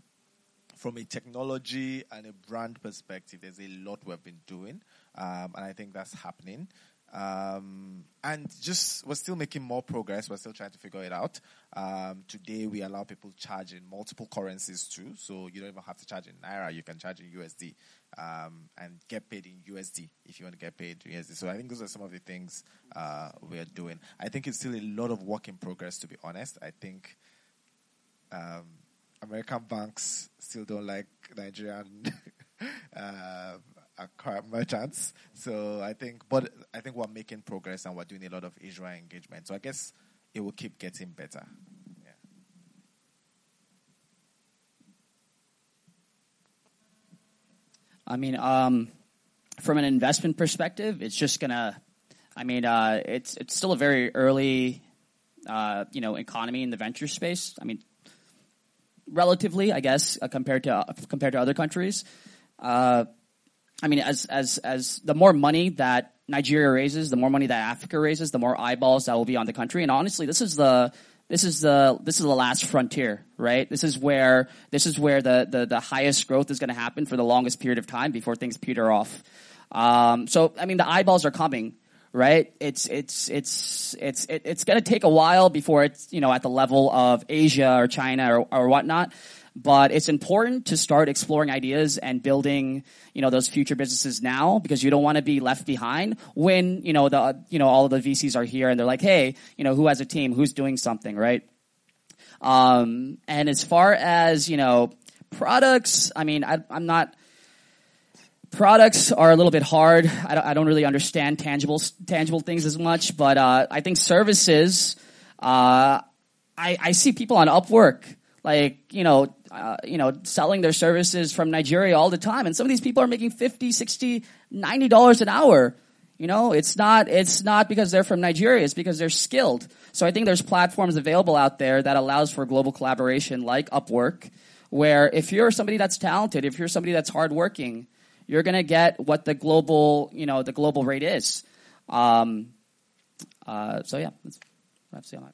from a technology and a brand perspective, there's a lot we've been doing. Um, and I think that's happening. Um, and just, we're still making more progress. We're still trying to figure it out. Um, today, we allow people to charge in multiple currencies too. So, you don't even have to charge in Naira. You can charge in U S D. Um, and get paid in U S D if you want to get paid in U S D. So I think those are some of the things uh, we are doing. I think it's still a lot of work in progress, to be honest. I think um, American banks still don't like Nigerian uh, merchants. So I think, but I think we're making progress and we're doing a lot of Israel engagement. So I guess it will keep getting better. I mean, um, from an investment perspective, it's just gonna. I mean, uh, it's it's still a very early, uh, you know, economy in the venture space. I mean, relatively, I guess, uh, compared to uh, compared to other countries. Uh, I mean, as as as the more money that Nigeria raises, the more money that Africa raises, the more eyeballs that will be on the country. And honestly, this is the This is the this is the last frontier, right? This is where this is where the the, the highest growth is going to happen for the longest period of time before things peter off. Um, so I mean, the eyeballs are coming, right? It's it's it's it's it's going to take a while before it's, you know, at the level of Asia or China or, or whatnot. But it's important to start exploring ideas and building, you know, those future businesses now, because you don't want to be left behind when, you know, the, you know, all of the V Cs are here and they're like, hey, you know, who has a team? Who's doing something, right? Um, and as far as, you know, products, I mean, I, I'm not, products are a little bit hard. I don't, I don't really understand tangible, tangible things as much, but, uh, I think services, uh, I, I see people on Upwork, like, you know, Uh, you know, selling their services from Nigeria all the time. And some of these people are making fifty, sixty, ninety dollars an hour. You know, it's not, it's not because they're from Nigeria. It's because they're skilled. So I think there's platforms available out there that allows for global collaboration like Upwork, where if you're somebody that's talented, if you're somebody that's hardworking, you're going to get what the global, you know, the global rate is. Um, uh, so yeah, that's that's the line.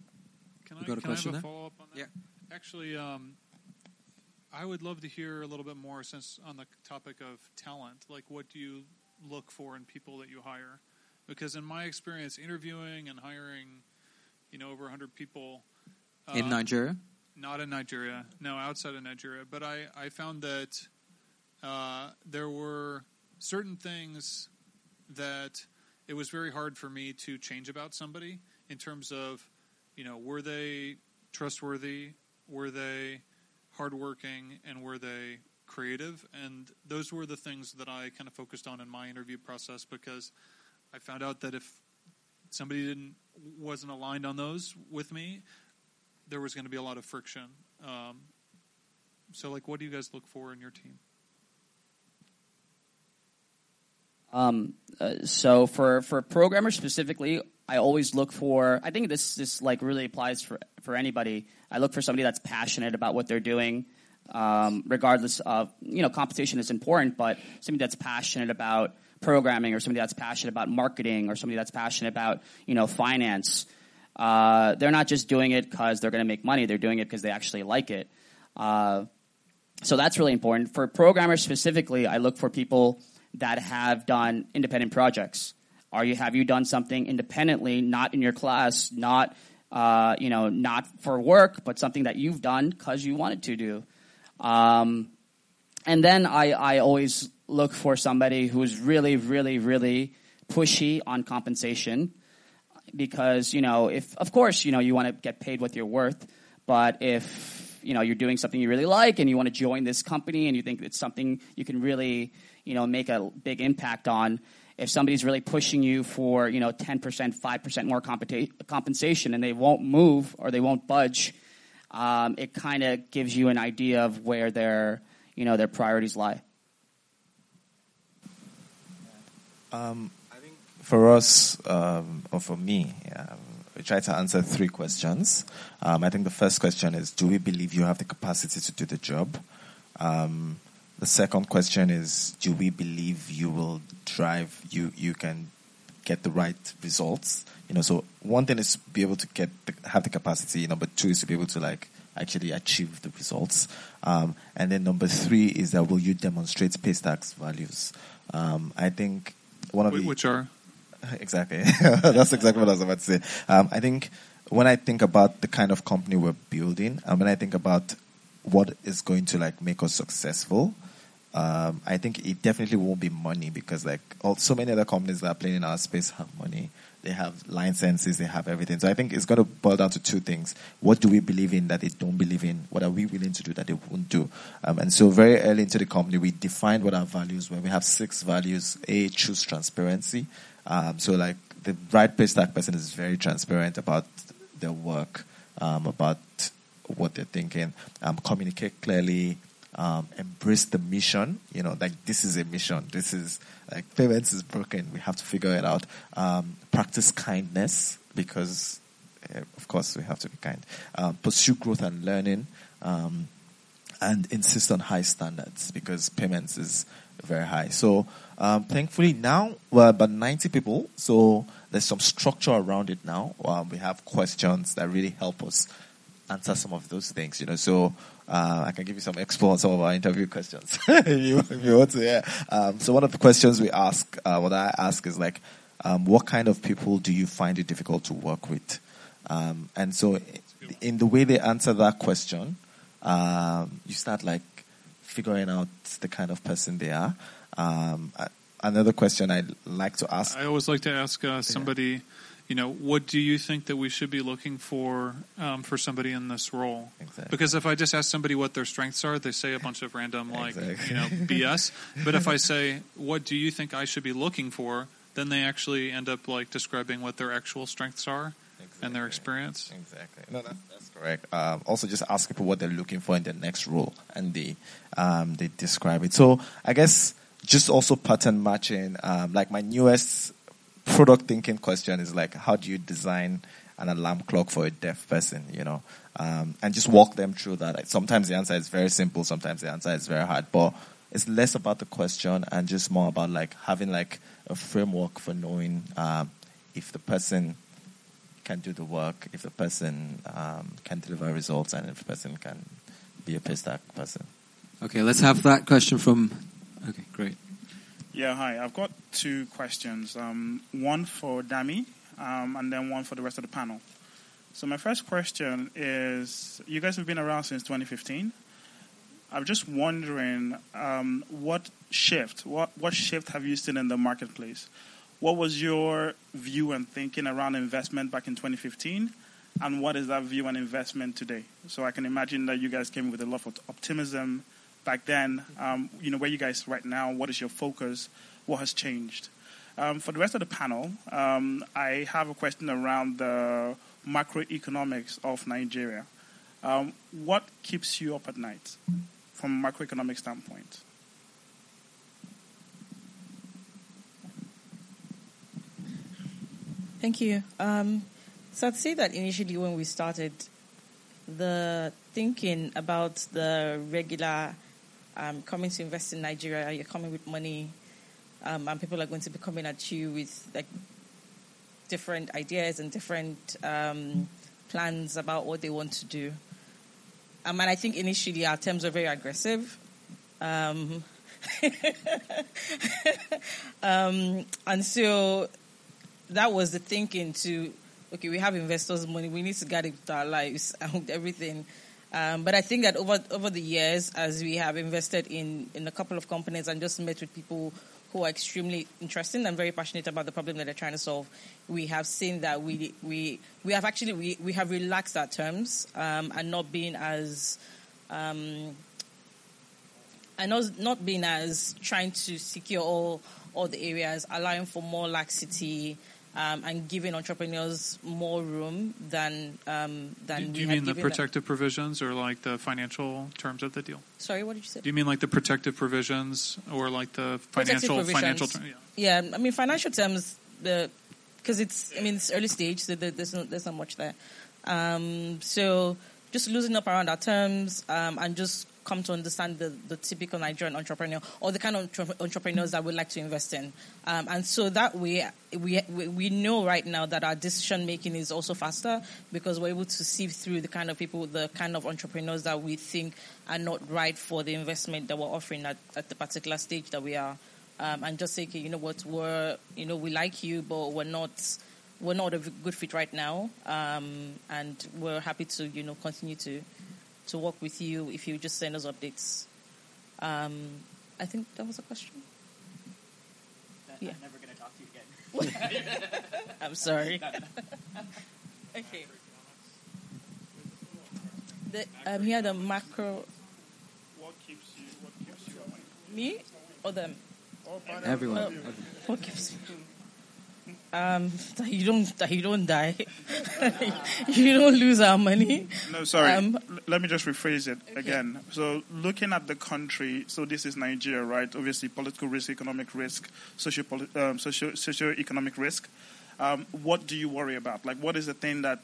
Can I, got a can I have a follow-up on that? Yeah. Actually, um, I would love to hear a little bit more, since on the topic of talent, like what do you look for in people that you hire? Because in my experience, interviewing and hiring, you know, over one hundred people. Uh, in Nigeria? Not in Nigeria. No, outside of Nigeria. But I, I found that uh, there were certain things that it was very hard for me to change about somebody in terms of, you know, were they trustworthy, were they hardworking, and were they creative? And those were the things that I kind of focused on in my interview process, because I found out that if somebody didn't wasn't aligned on those with me, there was going to be a lot of friction. Um, so, like, what do you guys look for in your team? Um, uh, so for, for programmers specifically, I always look for, I think this, this like really applies for, for anybody. I look for somebody that's passionate about what they're doing, um, regardless of, you know, competition is important, but somebody that's passionate about programming, or somebody that's passionate about marketing, or somebody that's passionate about, you know, finance. Uh, they're not just doing it because they're going to make money. They're doing it because they actually like it. Uh, so that's really important. For programmers specifically, I look for people that have done independent projects. Are you, have you done something independently, not in your class, not, uh, you know, not for work, but something that you've done because you wanted to do? Um, and then I, I always look for somebody who's really, really, really pushy on compensation, because, you know, if, of course, you know, you want to get paid what you're worth, but if, you know, you're doing something you really like and you want to join this company and you think it's something you can really, you know, make a big impact on, if somebody's really pushing you for, you know, ten percent, five percent more compensa- compensation and they won't move or they won't budge, um, it kind of gives you an idea of where their, you know, their priorities lie. Um, I think for us, um, or for me, um, we try to answer three questions. Um, I think the first question is, do we believe you have the capacity to do the job? Um, The second question is, do we believe you will drive, you, you can get the right results? You know, so one thing is to be able to get, the, have the capacity. You know, number two is to be able to like actually achieve the results. Um, and then number three is that will you demonstrate PayStack's values? Um, I think one of Wait, the... Which are? Exactly. That's exactly what I was about to say. Um, I think when I think about the kind of company we're building, and when I think about what is going to like make us successful, Um, I think it definitely won't be money, because like all, so many other companies that are playing in our space have money. They have licenses, they have everything. So I think it's going to boil down to two things. What do we believe in that they don't believe in? What are we willing to do that they won't do? Um, and so very early into the company, we defined what our values were. We have six values. A, choose transparency. Um, so like the right PayStack person is very transparent about their work, um, about what they're thinking. Um, communicate clearly. Um, embrace the mission, you know, like this is a mission. This is like payments is broken. We have to figure it out. Um, practice kindness, because uh, of course we have to be kind. Um, pursue growth and learning, um, and insist on high standards, because payments is very high. So um, thankfully now we're about ninety people. So there's some structure around it now. Um, we have questions that really help us answer some of those things, you know. So uh, I can give you some expo on some of our interview questions if, you, if you want to. Yeah. Um, so one of the questions we ask, uh, what I ask is like, um, what kind of people do you find it difficult to work with? Um, and so in the way they answer that question, um, you start like figuring out the kind of person they are. Um, I, another question I like to ask. I always like to ask uh, somebody... Yeah. You know, what do you think that we should be looking for um, for somebody in this role? Exactly. Because if I just ask somebody what their strengths are, they say a bunch of random, like, exactly. you know, B S. But if I say, what do you think I should be looking for, then they actually end up, like, describing what their actual strengths are exactly. and their experience. Exactly. No, that's, that's correct. Um, also, just ask people what they're looking for in their next role, and they, um, they describe it. So I guess just also pattern matching, um, like my newest... product thinking question is like, how do you design an alarm clock for a deaf person, you know? Um, and just walk them through that. Like, sometimes the answer is very simple, sometimes the answer is very hard, but it's less about the question and just more about like having like a framework for knowing um, if the person can do the work, if the person um, can deliver results, and if the person can be a PayStack person. Okay, let's have that question from... Okay, great. Yeah, hi. I've got two questions. Um, one for Dami, um, and then one for the rest of the panel. So my first question is, you guys have been around since twenty fifteen. I'm just wondering, um, what shift, what, what shift have you seen in the marketplace? What was your view and thinking around investment back in twenty fifteen? And what is that view and investment today? So I can imagine that you guys came with a lot of optimism back then. Um, you know, where you guys right now, what is your focus? What has changed? Um, for the rest of the panel, um, I have a question around the macroeconomics of Nigeria. Um, what keeps you up at night from a macroeconomic standpoint? Thank you. Um, so I'd say that initially when we started, the thinking about the regular um, coming to invest in Nigeria, you're coming with money, um, and people are going to be coming at you with like different ideas and different um, plans about what they want to do. Um, and I think initially our terms were very aggressive. Um, um, and so... that was the thinking to, okay, we have investors' money, we need to guard it with our lives and with everything. Um, but I think that over over the years, as we have invested in, in a couple of companies and just met with people who are extremely interested and very passionate about the problem that they're trying to solve, we have seen that we we we have actually, we, we have relaxed our terms um, and not been as, um, and not, not been as trying to secure all, all the areas, allowing for more laxity, Um, and giving entrepreneurs more room than um, than. Do, do you we mean the protective them. provisions or like the financial terms of the deal? Sorry, what did you say? Do you mean like the protective provisions or like the financial financial terms? Yeah. yeah, I mean financial terms. The because it's I mean it's early stage, so there's not there's not much there. Um, so just loosening up around our terms um, and just come to understand the, the typical Nigerian entrepreneur or the kind of entre- entrepreneurs that we like to invest in. Um, and so that way, we, we we know right now that our decision-making is also faster because we're able to sieve through the kind of people, the kind of entrepreneurs that we think are not right for the investment that we're offering at, at the particular stage that we are. Um, and just say, okay, you know what, we're, you know, we like you, but we're not... we're not a good fit right now, um, and we're happy to, you know, continue to to work with you if you just send us updates. Um, I think that was a question. That, yeah. I'm never going to talk to you again. I'm sorry. Okay. The, um, here the macro. What keeps you? What keeps you awake? Me or them? Everyone. Well, what keeps me? Um, that you don't, that you don't die, you don't lose our money. No, sorry. Um, Let me just rephrase it okay. again. So, looking at the country, so this is Nigeria, right? Obviously, political risk, economic risk, socio, um, socio, socio-economic risk. Um, what do you worry about? Like, what is the thing that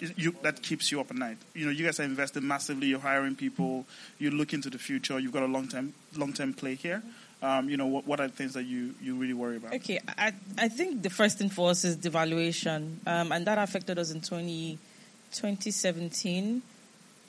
is, you that keeps you up at night? You know, you guys are investing massively. You're hiring people. You look into the future. You've got a long term, long term play here. Um, you know, what, what are the things that you, you really worry about? Okay, I I think the first thing for us is devaluation, um, and that affected us in twenty seventeen.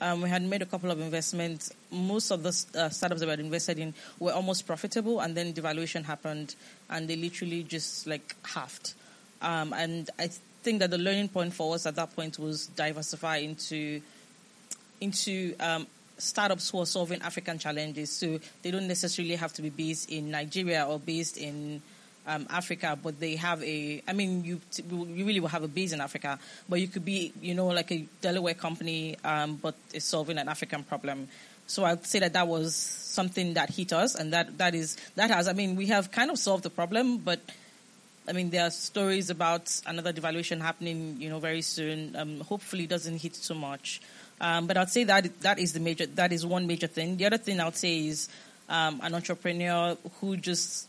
Um, we had made a couple of investments. Most of the uh, startups that we had invested in were almost profitable, and then devaluation happened, and they literally just, like, halved. Um, and I think that the learning point for us at that point was diversify into... into um, startups who are solving African challenges, so they don't necessarily have to be based in Nigeria or based in um, Africa, but they have a, I mean, you t- you really will have a base in Africa, but you could be, you know, like a Delaware company, um, but it's solving an African problem. So I'd say that that was something that hit us, and that, that is, that has, I mean, we have kind of solved the problem, but I mean, there are stories about another devaluation happening, you know, very soon. Um, hopefully it doesn't hit too much. Um, but I'd say that that is the major, that is one major thing. The other thing I'd say is um, an entrepreneur who just,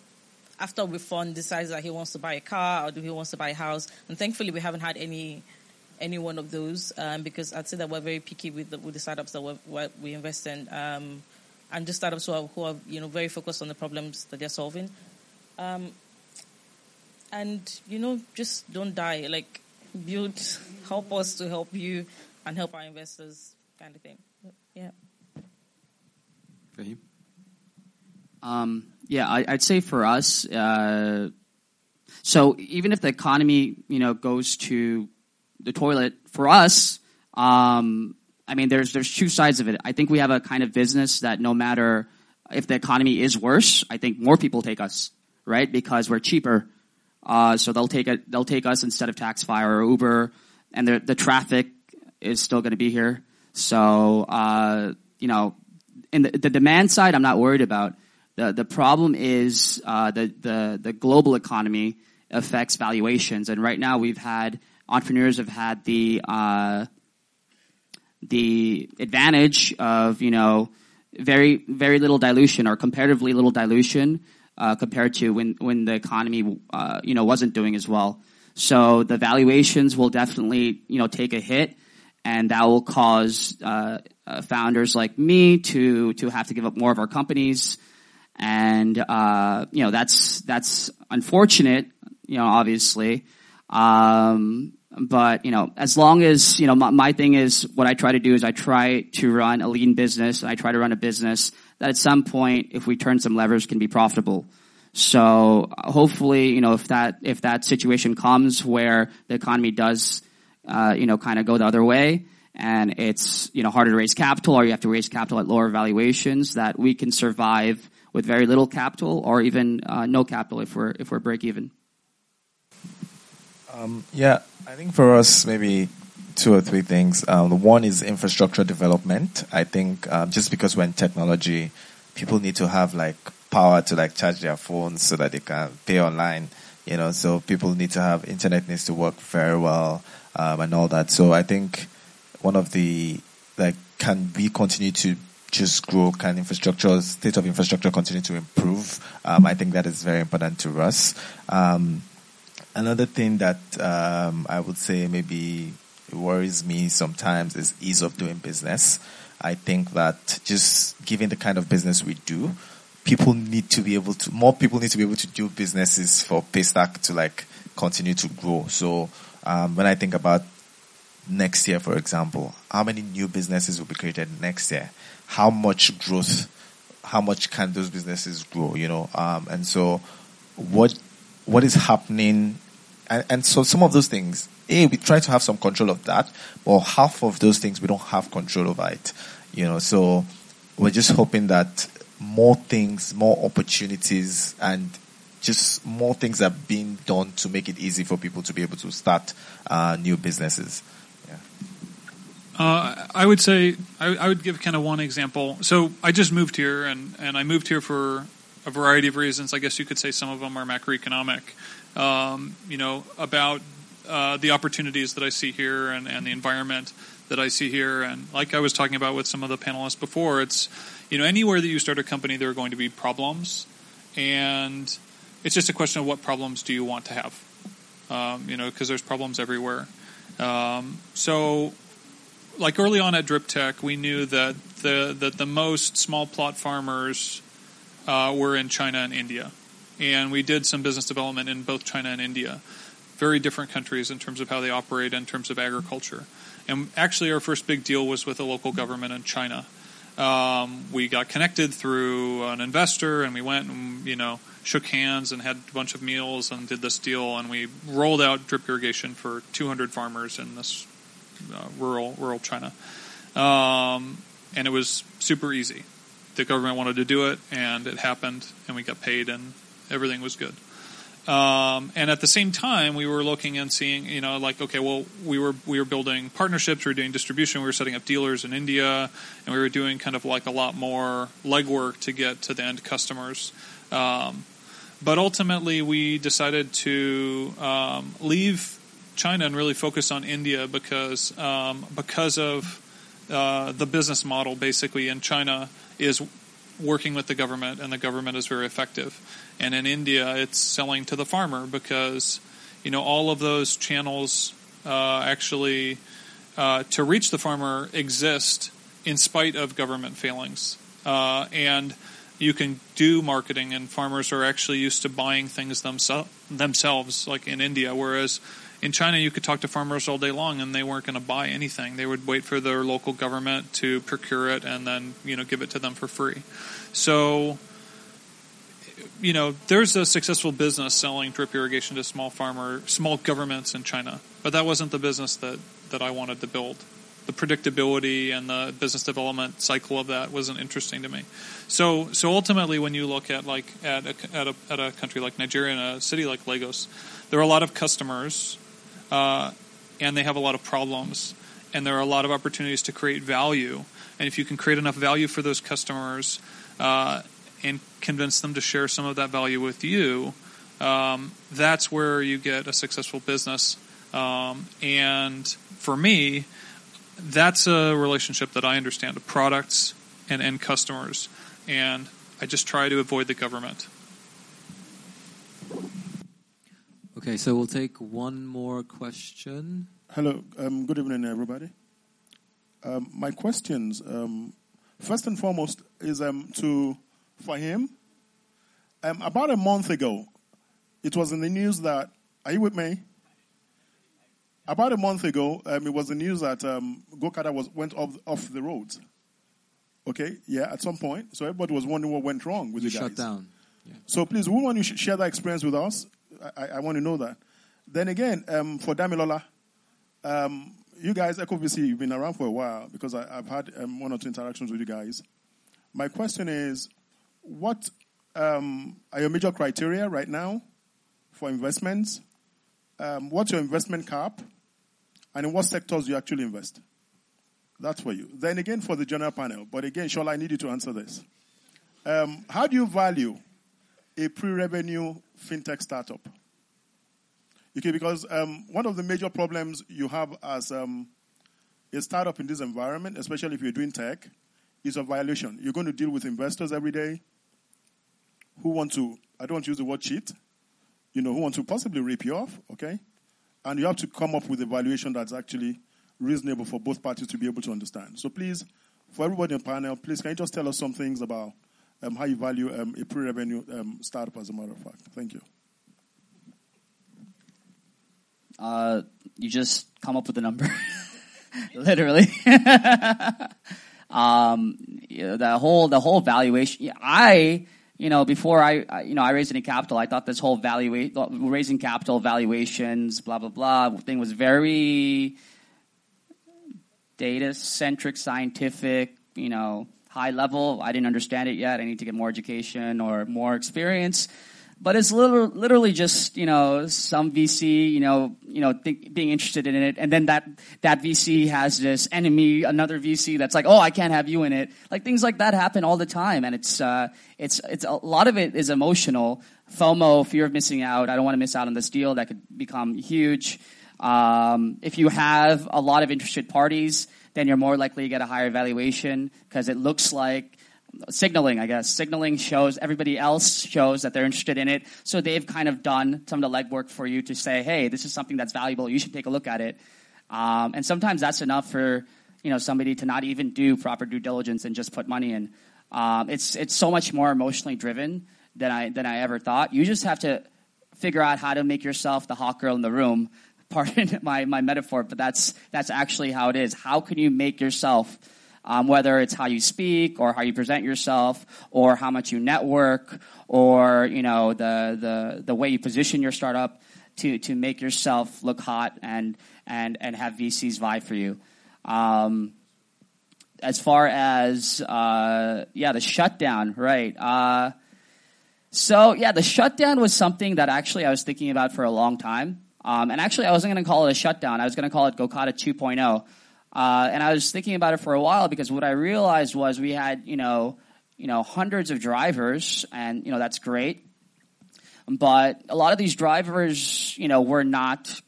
after we fund, decides that he wants to buy a car or he wants to buy a house. And thankfully, we haven't had any any one of those um, because I'd say that we're very picky with the, with the startups that we're, we're, we invest in, um, and just startups who are, who are you know very focused on the problems that they're solving. Um, And, you know, just don't die. Like, build, help us to help you and help our investors kind of thing. Yeah. Fahim? Um, yeah, I, I'd say for us, uh, so even if the economy, you know, goes to the toilet, for us, um, I mean, there's there's two sides of it. I think we have a kind of business that no matter if the economy is worse, I think more people take us, right? Because we're cheaper. Uh, so they'll take it, they'll take us instead of Taxify or Uber, and the, the traffic is still going to be here. So, uh, you know, and the, the demand side, I'm not worried about. The, the problem is, uh, the, the, the global economy affects valuations. And right now we've had, entrepreneurs have had the, uh, the advantage of, you know, very, very little dilution or comparatively little dilution. Uh, compared to when, when the economy, uh, you know, wasn't doing as well. So the valuations will definitely, you know, take a hit, and that will cause, uh, uh founders like me to, to have to give up more of our companies. And, uh, you know, that's, that's unfortunate, you know, obviously. Um, but, you know, as long as, you know, my, my thing is what I try to do is I try to run a lean business, and I try to run a business that at some point, if we turn some levers, can be profitable. So uh, hopefully, you know, if that if that situation comes where the economy does, uh, you know, kind of go the other way, and it's, you know, harder to raise capital, or you have to raise capital at lower valuations, that we can survive with very little capital, or even uh, no capital if we're if we're break even. Um, yeah, I think for us maybe. Two or three things. Um, one is infrastructure development. I think um, just because we're in technology, people need to have like power to like charge their phones so that they can pay online. You know, so people need to have internet needs to work very well um, and all that. So I think one of the like, can we continue to just grow? Can infrastructure, state of infrastructure, continue to improve? Um, I think that is very important to us. Um, another thing that um, I would say maybe. It worries me sometimes is ease of doing business. I think that just given the kind of business we do, people need to be able to, more people need to be able to do businesses for PayStack to like continue to grow. So um, when I think about next year, for example, how many new businesses will be created next year? How much growth, how much can those businesses grow, you know? Um, and so what what is happening? And, and so some of those things, A, we try to have some control of that, but half of those things we don't have control over it, you know. So we're just hoping that more things, more opportunities, and just more things are being done to make it easy for people to be able to start uh, new businesses. Yeah. Uh, I would say I, I would give kind of one example. So I just moved here, and, and I moved here for a variety of reasons. I guess you could say some of them are macroeconomic. Um, you know about. Uh, the opportunities that I see here and, and the environment that I see here. And like I was talking about with some of the panelists before, it's, you know, anywhere that you start a company, there are going to be problems. And it's just a question of what problems do you want to have? Um, you know, because there's problems everywhere. Um, so, like early on at Driptech, we knew that the, that the most small plot farmers uh, were in China and India. And we did some business development in both China and India. Very different countries in terms of how they operate, in terms of agriculture. And actually our first big deal was with a local government in China. Um, we got connected through an investor, and we went and, you know, shook hands and had a bunch of meals and did this deal. And we rolled out drip irrigation for two hundred farmers in this uh, rural rural China. Um, and it was super easy. The government wanted to do it, and it happened, and we got paid, and everything was good. Um, and at the same time, we were looking and seeing, you know, like, okay, well, we were we were building partnerships, we were doing distribution, we were setting up dealers in India, and we were doing kind of like a lot more legwork to get to the end customers. Um, but ultimately, we decided to um, leave China and really focus on India because um, because of uh, the business model basically in China is working with the government, and the government is very effective. And in India, it's selling to the farmer because, you know, all of those channels uh, actually uh, to reach the farmer exist in spite of government failings. Uh, and you can do marketing, and farmers are actually used to buying things themse- themselves, like in India, whereas in China you could talk to farmers all day long and they weren't going to buy anything. They would wait for their local government to procure it and then, you know, give it to them for free. So, you know, there's a successful business selling drip irrigation to small farmer, small governments in China, but that wasn't the business that, that I wanted to build. The predictability and the business development cycle of that wasn't interesting to me. So, so ultimately, when you look at like at a, at a, at a country like Nigeria and a city like Lagos, there are a lot of customers, uh, and they have a lot of problems, and there are a lot of opportunities to create value. And if you can create enough value for those customers, uh, and convince them to share some of that value with you, um, that's where you get a successful business. Um, and for me, that's a relationship that I understand of products and end customers, and I just try to avoid the government. Okay, so we'll take one more question. Hello, um, good evening, everybody. Um, my questions, um, first and foremost, is um, to Fahim. Um, about a month ago, it was in the news that, are you with me? About a month ago, um, it was the news that um, GoKada was went off off the roads. Okay, yeah, at some point. So everybody was wondering what went wrong with you, you guys. Shut down. Yeah. So please, we want you to share that experience with us. I, I want to know that. Then again, um, for Damilola, um, you guys, Echo V C, you've been around for a while because I, I've had um, one or two interactions with you guys. My question is, what um, are your major criteria right now for investments? Um, what's your investment cap? And in what sectors do you actually invest? That's for you. Then again, for the general panel. But again, Shola, I need you to answer this. Um, how do you value a pre-revenue fintech startup? Okay, because um, one of the major problems you have as um, a startup in this environment, especially if you're doing tech, is a valuation. You're going to deal with investors every day who want to, I don't want to use the word cheat, you know, who want to possibly rip you off, okay? And you have to come up with a valuation that's actually reasonable for both parties to be able to understand. So please, for everybody in the panel, please, can you just tell us some things about um, how you value um, a pre-revenue um, startup, as a matter of fact? Thank you. Uh, you just come up with a number, literally. um, you know, the whole, the whole valuation, I... You know, before I, you know, I raised any capital, I thought this whole value, raising capital, valuations, blah, blah, blah, thing was very data-centric, scientific, you know, high level. I didn't understand it yet. I need to get more education or more experience. But it's literally just, you know, some V C, you know, you know, think, being interested in it. And then that, that V C has this enemy, another V C that's like, oh, I can't have you in it. Like things like that happen all the time. And it's, uh, it's, it's a lot of it is emotional. FOMO, fear of missing out. I don't want to miss out on this deal that could become huge. Um, if you have a lot of interested parties, then you're more likely to get a higher valuation because it looks like, signaling, I guess. Signaling shows, everybody else shows that they're interested in it. So they've kind of done some of the legwork for you to say, hey, this is something that's valuable. You should take a look at it. Um, and sometimes that's enough for, you know, somebody to not even do proper due diligence and just put money in. Um, it's it's so much more emotionally driven than I than I ever thought. You just have to figure out how to make yourself the hot girl in the room. Pardon my, my metaphor, but that's that's actually how it is. How can you make yourself... Um, whether it's how you speak or how you present yourself or how much you network or, you know, the, the, the way you position your startup to, to make yourself look hot and, and, and have V Cs vie for you. Um, as far as, uh, yeah, the shutdown, right. Uh, so yeah, the shutdown was something that actually I was thinking about for a long time. Um, and actually I wasn't going to call it a shutdown. I was going to call it GoKada two point oh. Uh, and I was thinking about it for a while because what I realized was we had, you know, you know, hundreds of drivers and, you know, that's great. But a lot of these drivers, you know, were not,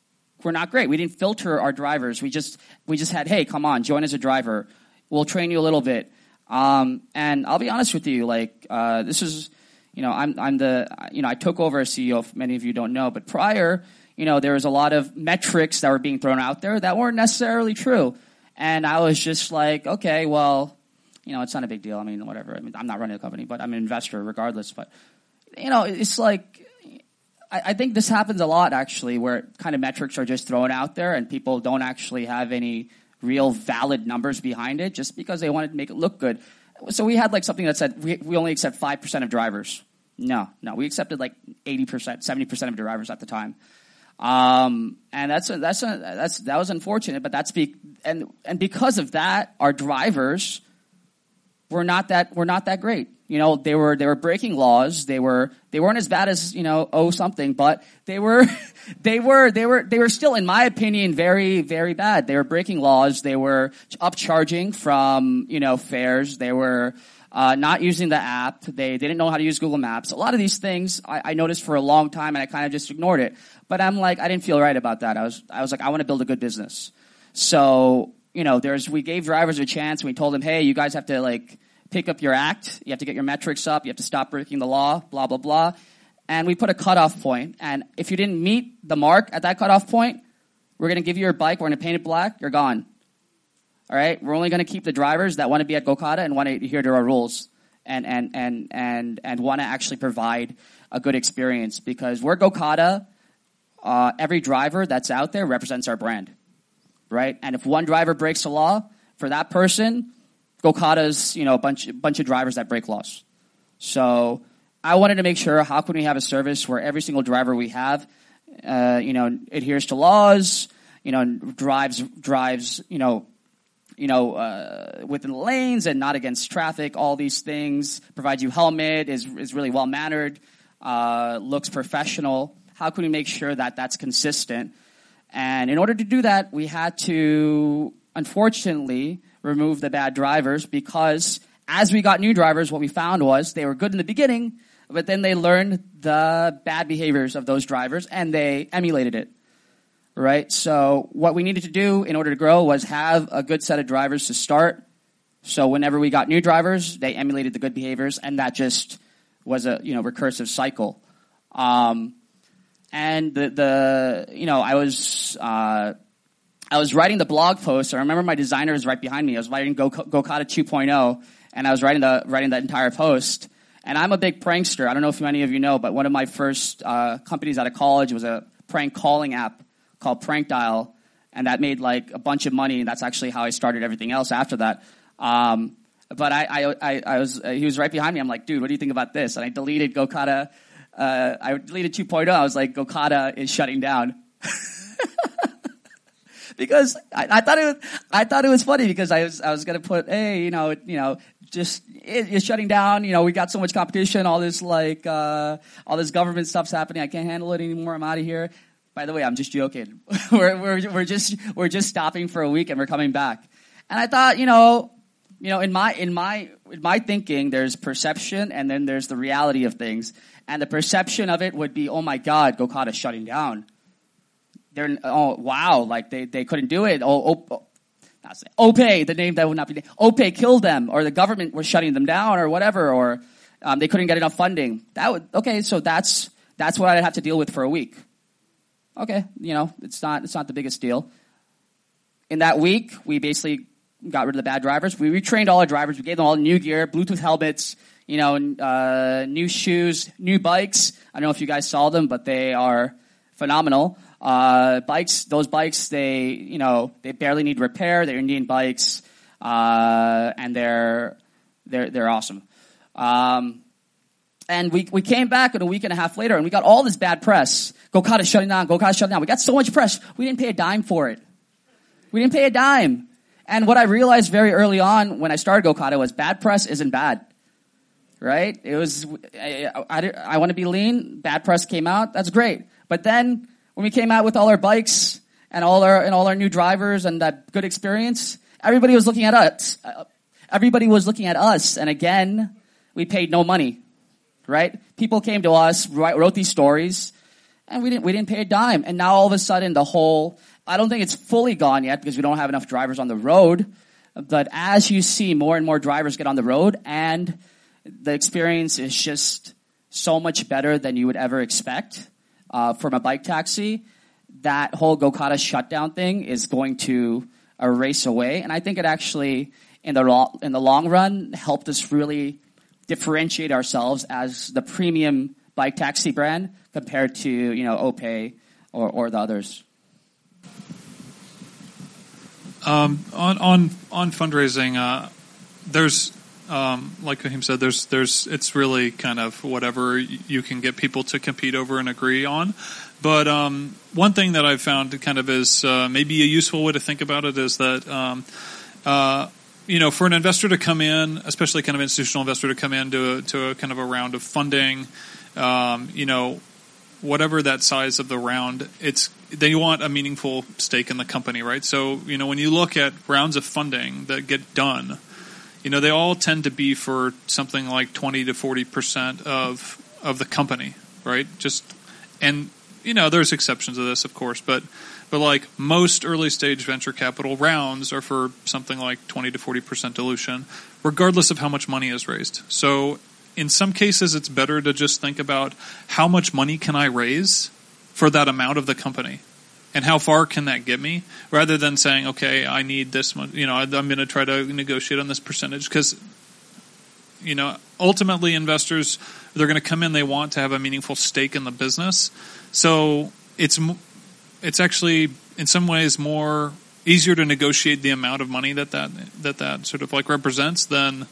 were not great. We didn't filter our drivers. We just, we just had, hey, come on, join as a driver. We'll train you a little bit. Um, and I'll be honest with you, like, uh, this is, you know, I'm, I'm the, you know, I took over as C E O, if many of you don't know, but prior, you know, there was a lot of metrics that were being thrown out there that weren't necessarily true. And I was just like, okay, well, you know, it's not a big deal. I mean, whatever. I mean, I'm not running a company, but I'm an investor regardless. But, you know, it's like, I, I think this happens a lot, actually, where kind of metrics are just thrown out there and people don't actually have any real valid numbers behind it just because they wanted to make it look good. So we had like something that said we, we only accept five percent of drivers. No, no, we accepted like eighty percent, seventy percent of drivers at the time. Um, and that's, a, that's, a, that's, that was unfortunate, but that's be, and, and because of that, our drivers were not that, were not that great. You know, they were, they were breaking laws. They were, they weren't as bad as, you know, oh something, but they were, they were, they were, they were still, in my opinion, very, very bad. They were breaking laws. They were upcharging from, you know, fares. They were, Uh, not using the app. They, they didn't know how to use Google Maps. A lot of these things I, I noticed for a long time, and I kind of just ignored it. But I'm like, I didn't feel right about that. I was, I was like, I want to build a good business. So, you know, there's, we gave drivers a chance. We told them, hey, you guys have to like pick up your act. You have to get your metrics up. You have to stop breaking the law, blah, blah, blah. And we put a cutoff point. And if you didn't meet the mark at that cutoff point, we're going to give you your bike. We're going to paint it black. You're gone. All right, we're only going to keep the drivers that want to be at GoKada and want to adhere to our rules and and and and and want to actually provide a good experience, because we're GoKada. Uh, every driver that's out there represents our brand, right? And if one driver breaks the law, for that person, GoKada's, you know, a bunch bunch of drivers that break laws. So I wanted to make sure, how can we have a service where every single driver we have, uh, you know, adheres to laws, you know, drives drives, you know. you know, uh, within the lanes and not against traffic, all these things, provides you helmet, is is really well-mannered, uh, looks professional. How can we make sure that that's consistent? And in order to do that, we had to, unfortunately, remove the bad drivers, because as we got new drivers, what we found was they were good in the beginning, but then they learned the bad behaviors of those drivers and they emulated it. Right, so what we needed to do in order to grow was have a good set of drivers to start. So whenever we got new drivers, they emulated the good behaviors, and that just was a, you know, recursive cycle. Um, and the the you know I was uh, I was writing the blog post. I remember my designer was right behind me. I was writing Go GoKada two point oh, and I was writing the writing that entire post. And I'm a big prankster. I don't know if many of you know, but one of my first uh, companies out of college was a prank calling app called Prank Dial, and that made like a bunch of money, and that's actually how I started everything else after that. Um, but I, I, I, I was, uh, he was right behind me. I'm like, dude, what do you think about this? And I deleted GoKada. Uh, I deleted two point oh. I was like, GoKada is shutting down. Because I, I thought it, was, I thought it was funny, because I was, I was gonna put, hey, you know, you know, just it, it's shutting down. You know, we got so much competition. All this like, uh, all this government stuff's happening. I can't handle it anymore. I'm out of here. By the way, I'm just joking. we're, we're, we're just, we're just stopping for a week and we're coming back. And I thought, you know, you know, in my, in my, in my thinking, there's perception and then there's the reality of things. And the perception of it would be, oh my God, GoKada shutting down. They're, oh wow, like they, they couldn't do it. Oh, oh, not say, OPay, the name that would not be named. OPay killed them, or the government was shutting them down, or whatever, or um, they couldn't get enough funding. That would, okay, so that's, that's what I'd have to deal with for a week. Okay, you know, it's not it's not the biggest deal. In that week, we basically got rid of the bad drivers. We retrained all our drivers. We gave them all new gear, Bluetooth helmets, you know, uh, new shoes, new bikes. I don't know if you guys saw them, but they are phenomenal. Uh, bikes, those bikes, they, you know, they barely need repair. They're Indian bikes, uh, and they're they're they're awesome. Um, And we, we came back a week and a half later, and we got all this bad press. GoKada shutting down, GoKada shutting down. We got so much press, we didn't pay a dime for it. We didn't pay a dime. And what I realized very early on when I started GoKada was bad press isn't bad. Right? It was, I, I, I want to be lean. Bad press came out. That's great. But then when we came out with all our bikes and all our, and all our new drivers and that good experience, everybody was looking at us. Everybody was looking at us. And again, we paid no money. Right? People came to us, wrote these stories, and we didn't, we didn't pay a dime. And now all of a sudden the whole, I don't think it's fully gone yet because we don't have enough drivers on the road. But as you see more and more drivers get on the road, and the experience is just so much better than you would ever expect, uh, from a bike taxi, that whole GoKada shutdown thing is going to erase away. And I think it actually in the long, in the long run, helped us really differentiate ourselves as the premium bike taxi brand compared to, you know, OPay or, or the others. Um, on on on fundraising, uh, there's um, like Fahim said, there's there's it's really kind of whatever you can get people to compete over and agree on. But um, one thing that I've found kind of is uh, maybe a useful way to think about it is that um, uh, you know, for an investor to come in, especially kind of institutional investor to come in to a, to a kind of a round of funding, um, you know, whatever that size of the round, it's they want a meaningful stake in the company, right? So, you know, when you look at rounds of funding that get done, you know, they all tend to be for something like twenty to forty percent of, of the company, right? Just, and, you know, there's exceptions to this, of course, but, but like most early stage venture capital rounds are for something like twenty to forty percent dilution, regardless of how much money is raised. So in some cases, it's better to just think about how much money can I raise for that amount of the company, and how far can that get me? Rather than saying, "Okay, I need this much," you know, I'm going to try to negotiate on this percentage, because, you know, ultimately investors, they're going to come in, they want to have a meaningful stake in the business. So it's it's actually in some ways more easier to negotiate the amount of money that that that, that sort of like represents than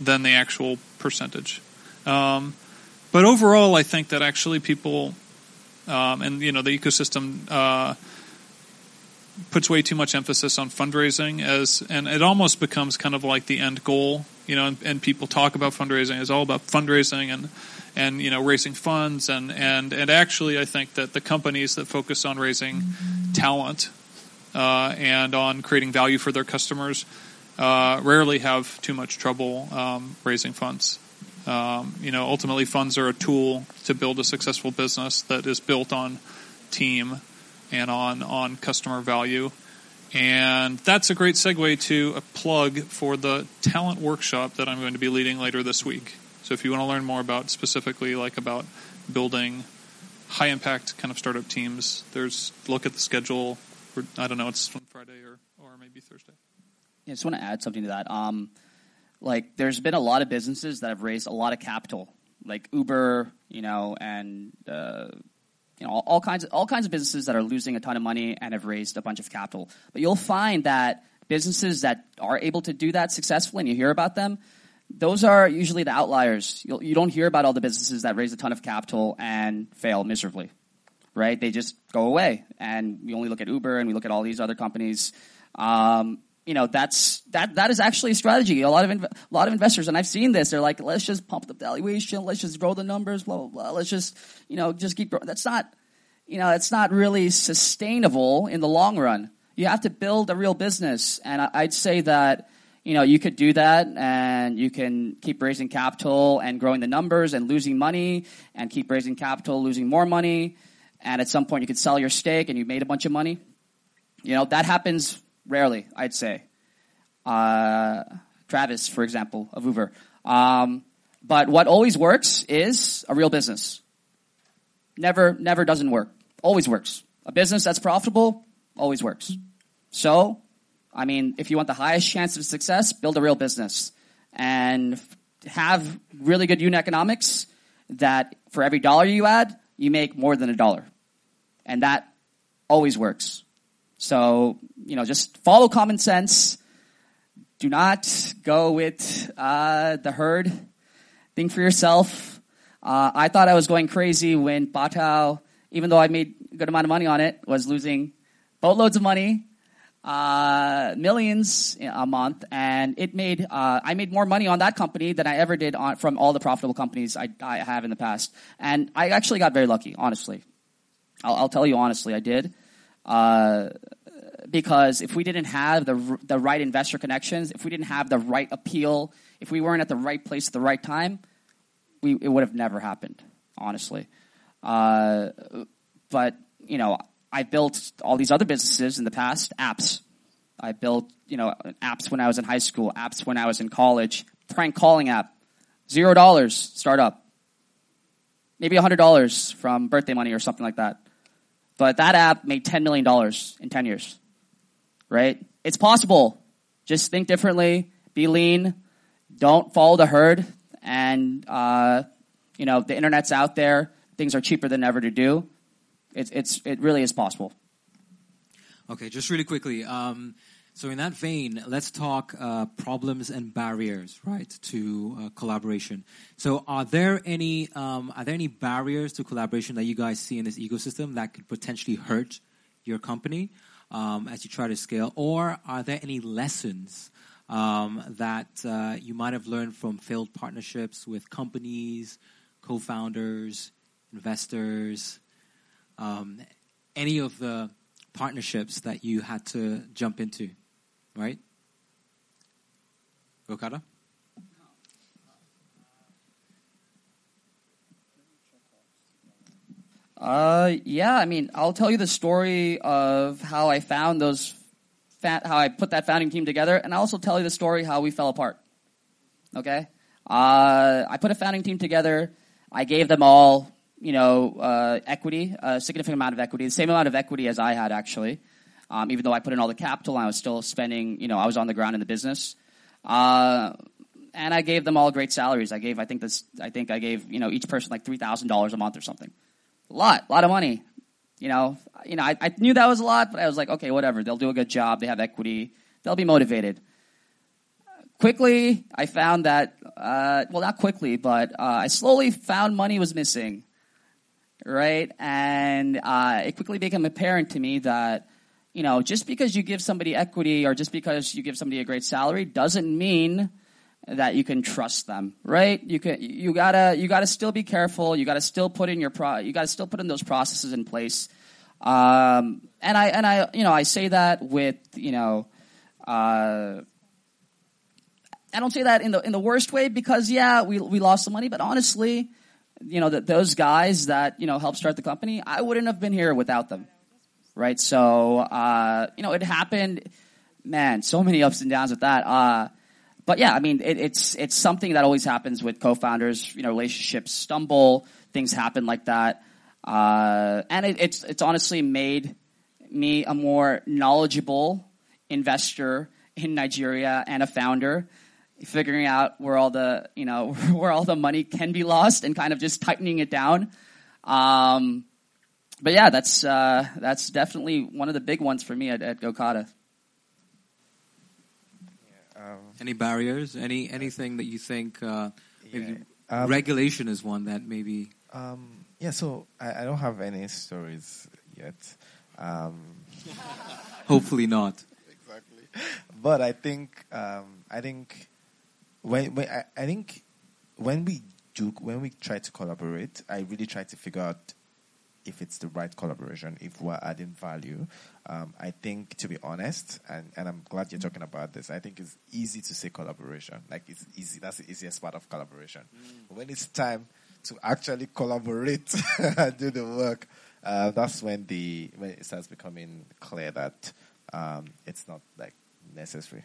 than the actual percentage. Um, but overall, I think that actually people. Um, and, you know, the ecosystem uh, puts way too much emphasis on fundraising, as, and it almost becomes kind of like the end goal, you know, and, and people talk about fundraising. It's all about fundraising and, and you know, raising funds. And, and, and actually, I think that the companies that focus on raising talent uh, and on creating value for their customers uh, rarely have too much trouble um, raising funds. Um, you know, ultimately funds are a tool to build a successful business that is built on team and on, on customer value. And that's a great segue to a plug for the talent workshop that I'm going to be leading later this week. So if you want to learn more about specifically like about building high impact kind of startup teams, there's look at the schedule. Or, I don't know, it's on Friday or, or maybe Thursday. Yeah, I just want to add something to that. Um, Like, there's been a lot of businesses that have raised a lot of capital, like Uber, you know, and uh, you know all, all kinds of all kinds of businesses that are losing a ton of money and have raised a bunch of capital. But you'll find that businesses that are able to do that successfully, and you hear about them, those are usually the outliers. You'll, you don't hear about all the businesses that raise a ton of capital and fail miserably, right? They just go away, and we only look at Uber and we look at all these other companies. Um, You know, that's that. That is actually a strategy. A lot of inv- a lot of investors, and I've seen this. They're like, let's just pump the valuation, let's just grow the numbers, blah blah blah. Let's just, you know, just keep growing. That's not, you know, it's not really sustainable in the long run. You have to build a real business, and I, I'd say that, you know, you could do that, and you can keep raising capital and growing the numbers and losing money, and keep raising capital, losing more money, and at some point you could sell your stake and you made a bunch of money. You know, that happens. Rarely, I'd say. Uh, Travis, for example, of Uber. Um, but what always works is a real business. Never, never doesn't work. Always works. A business that's profitable always works. So, I mean, if you want the highest chance of success, build a real business. And have really good unit economics that for every dollar you add, you make more than a dollar. And that always works. So, you know, just follow common sense. Do not go with uh, the herd. Think for yourself. Uh, I thought I was going crazy when Batao, even though I made a good amount of money on it, was losing boatloads of money, uh, millions a month. And it made uh, I made more money on that company than I ever did on, from all the profitable companies I, I have in the past. And I actually got very lucky, honestly. I'll, I'll tell you honestly, I did. Uh, because if we didn't have the the right investor connections, if we didn't have the right appeal, if we weren't at the right place at the right time, we it would have never happened, honestly. Uh, but, you know, I built all these other businesses in the past, apps. I built, you know, apps when I was in high school, apps when I was in college, prank calling app, zero dollars startup, maybe a hundred dollars from birthday money or something like that. But that app made ten million dollars in ten years, right? It's possible. Just think differently. be lean, don't follow the herd, and uh, you know, the internet's out there. Things are cheaper than ever to do. It's it's it really is possible. Okay, just really quickly. Um, so in that vein, let's talk uh, problems and barriers, right, to uh, collaboration. So are there any um, are there any barriers to collaboration that you guys see in this ecosystem that could potentially hurt your company um, as you try to scale, or are there any lessons um, that uh, you might have learned from failed partnerships with companies, co-founders, investors, um, any of the partnerships that you had to jump into, right? GoKada? Uh, yeah, I mean, I'll tell you the story of how I found those, fa- how I put that founding team together, and I'll also tell you the story how we fell apart, okay? Uh, I put a founding team together. I gave them all, you know, uh, equity, a significant amount of equity, the same amount of equity as I had, actually. Um, even though I put in all the capital, I was still spending, you know, I was on the ground in the business. Uh, and I gave them all great salaries. I gave, I think this, I think I gave, you know, each person like three thousand dollars a month or something. A lot, a lot of money. You know, you know, I, I knew that was a lot, but I was like, okay, whatever. They'll do a good job. They have equity. They'll be motivated. Quickly, I found that, uh, well, not quickly, but uh, I slowly found money was missing, right? And uh, it quickly became apparent to me that, you know, just because you give somebody equity or just because you give somebody a great salary doesn't mean that you can trust them, right? You can, you gotta, you gotta still be careful. You gotta still put in your pro, you gotta still put in those processes in place. Um, and I, and I, you know, I say that with, you know, uh. I don't say that in the in the worst way because, yeah, we we lost some money. But honestly, you know, the, those guys that, you know, helped start the company, I wouldn't have been here without them, right? So, uh, you know, it happened. Man, so many ups and downs with that. Uh, but, yeah, I mean, it, it's it's something that always happens with co-founders. You know, relationships stumble. Things happen like that. Uh, and it, it's it's honestly made me a more knowledgeable investor in Nigeria and a founder, figuring out where all the, you know, where all the money can be lost and kind of just tightening it down. Um, but yeah, that's, uh, that's definitely one of the big ones for me at, at GoKada. Yeah, um, any barriers? Any, anything that you think, uh, yeah, um, regulation is one that maybe. Um, yeah. So I, I don't have any stories yet. Um, Hopefully not. Exactly. But I think, um, I think, When, when I, I think when we do when we try to collaborate, I really try to figure out if it's the right collaboration, if we're adding value. Um, I think, to be honest, and, and I'm glad you're talking about this, I think it's easy to say collaboration. Like, it's easy. That's the easiest part of collaboration. Mm. But when it's time to actually collaborate and do the work, uh, that's when the when it starts becoming clear that um, it's not like necessary,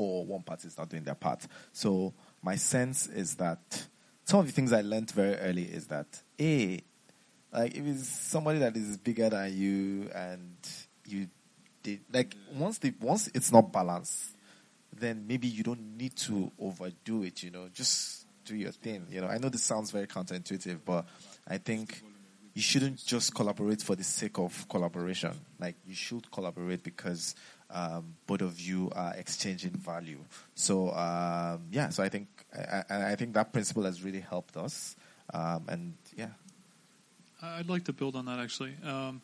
or one party is not doing their part. So my sense is that some of the things I learned very early is that, A, like if it's somebody that is bigger than you and you did, like once the once it's not balanced, then maybe you don't need to overdo it, you know, just do your thing. You know, I know this sounds very counterintuitive, but I think you shouldn't just collaborate for the sake of collaboration. Like you should collaborate because Um, both of you are exchanging value. So um, yeah, so I think I, I, I think that principle has really helped us. Um, and yeah, I'd like to build on that actually. Um,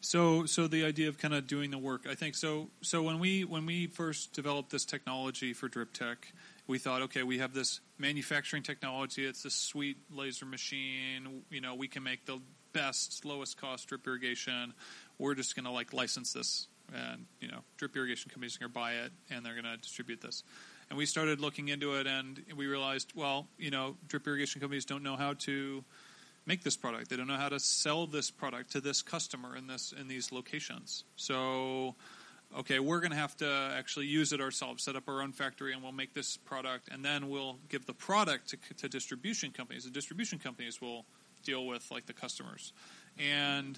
so so the idea of kind of doing the work, I think. So so when we when we first developed this technology for Driptech, we thought, okay, we have this manufacturing technology. It's this sweet laser machine. You know, we can make the best, lowest cost drip irrigation. We're just going to like license this. And, you know, drip irrigation companies are going to buy it, and they're going to distribute this. And we started looking into it, and we realized, well, you know, drip irrigation companies don't know how to make this product. They don't know how to sell this product to this customer in this in these locations. So, okay, we're going to have to actually use it ourselves, set up our own factory, and we'll make this product, and then we'll give the product to, to distribution companies. The distribution companies will deal with, like, the customers. And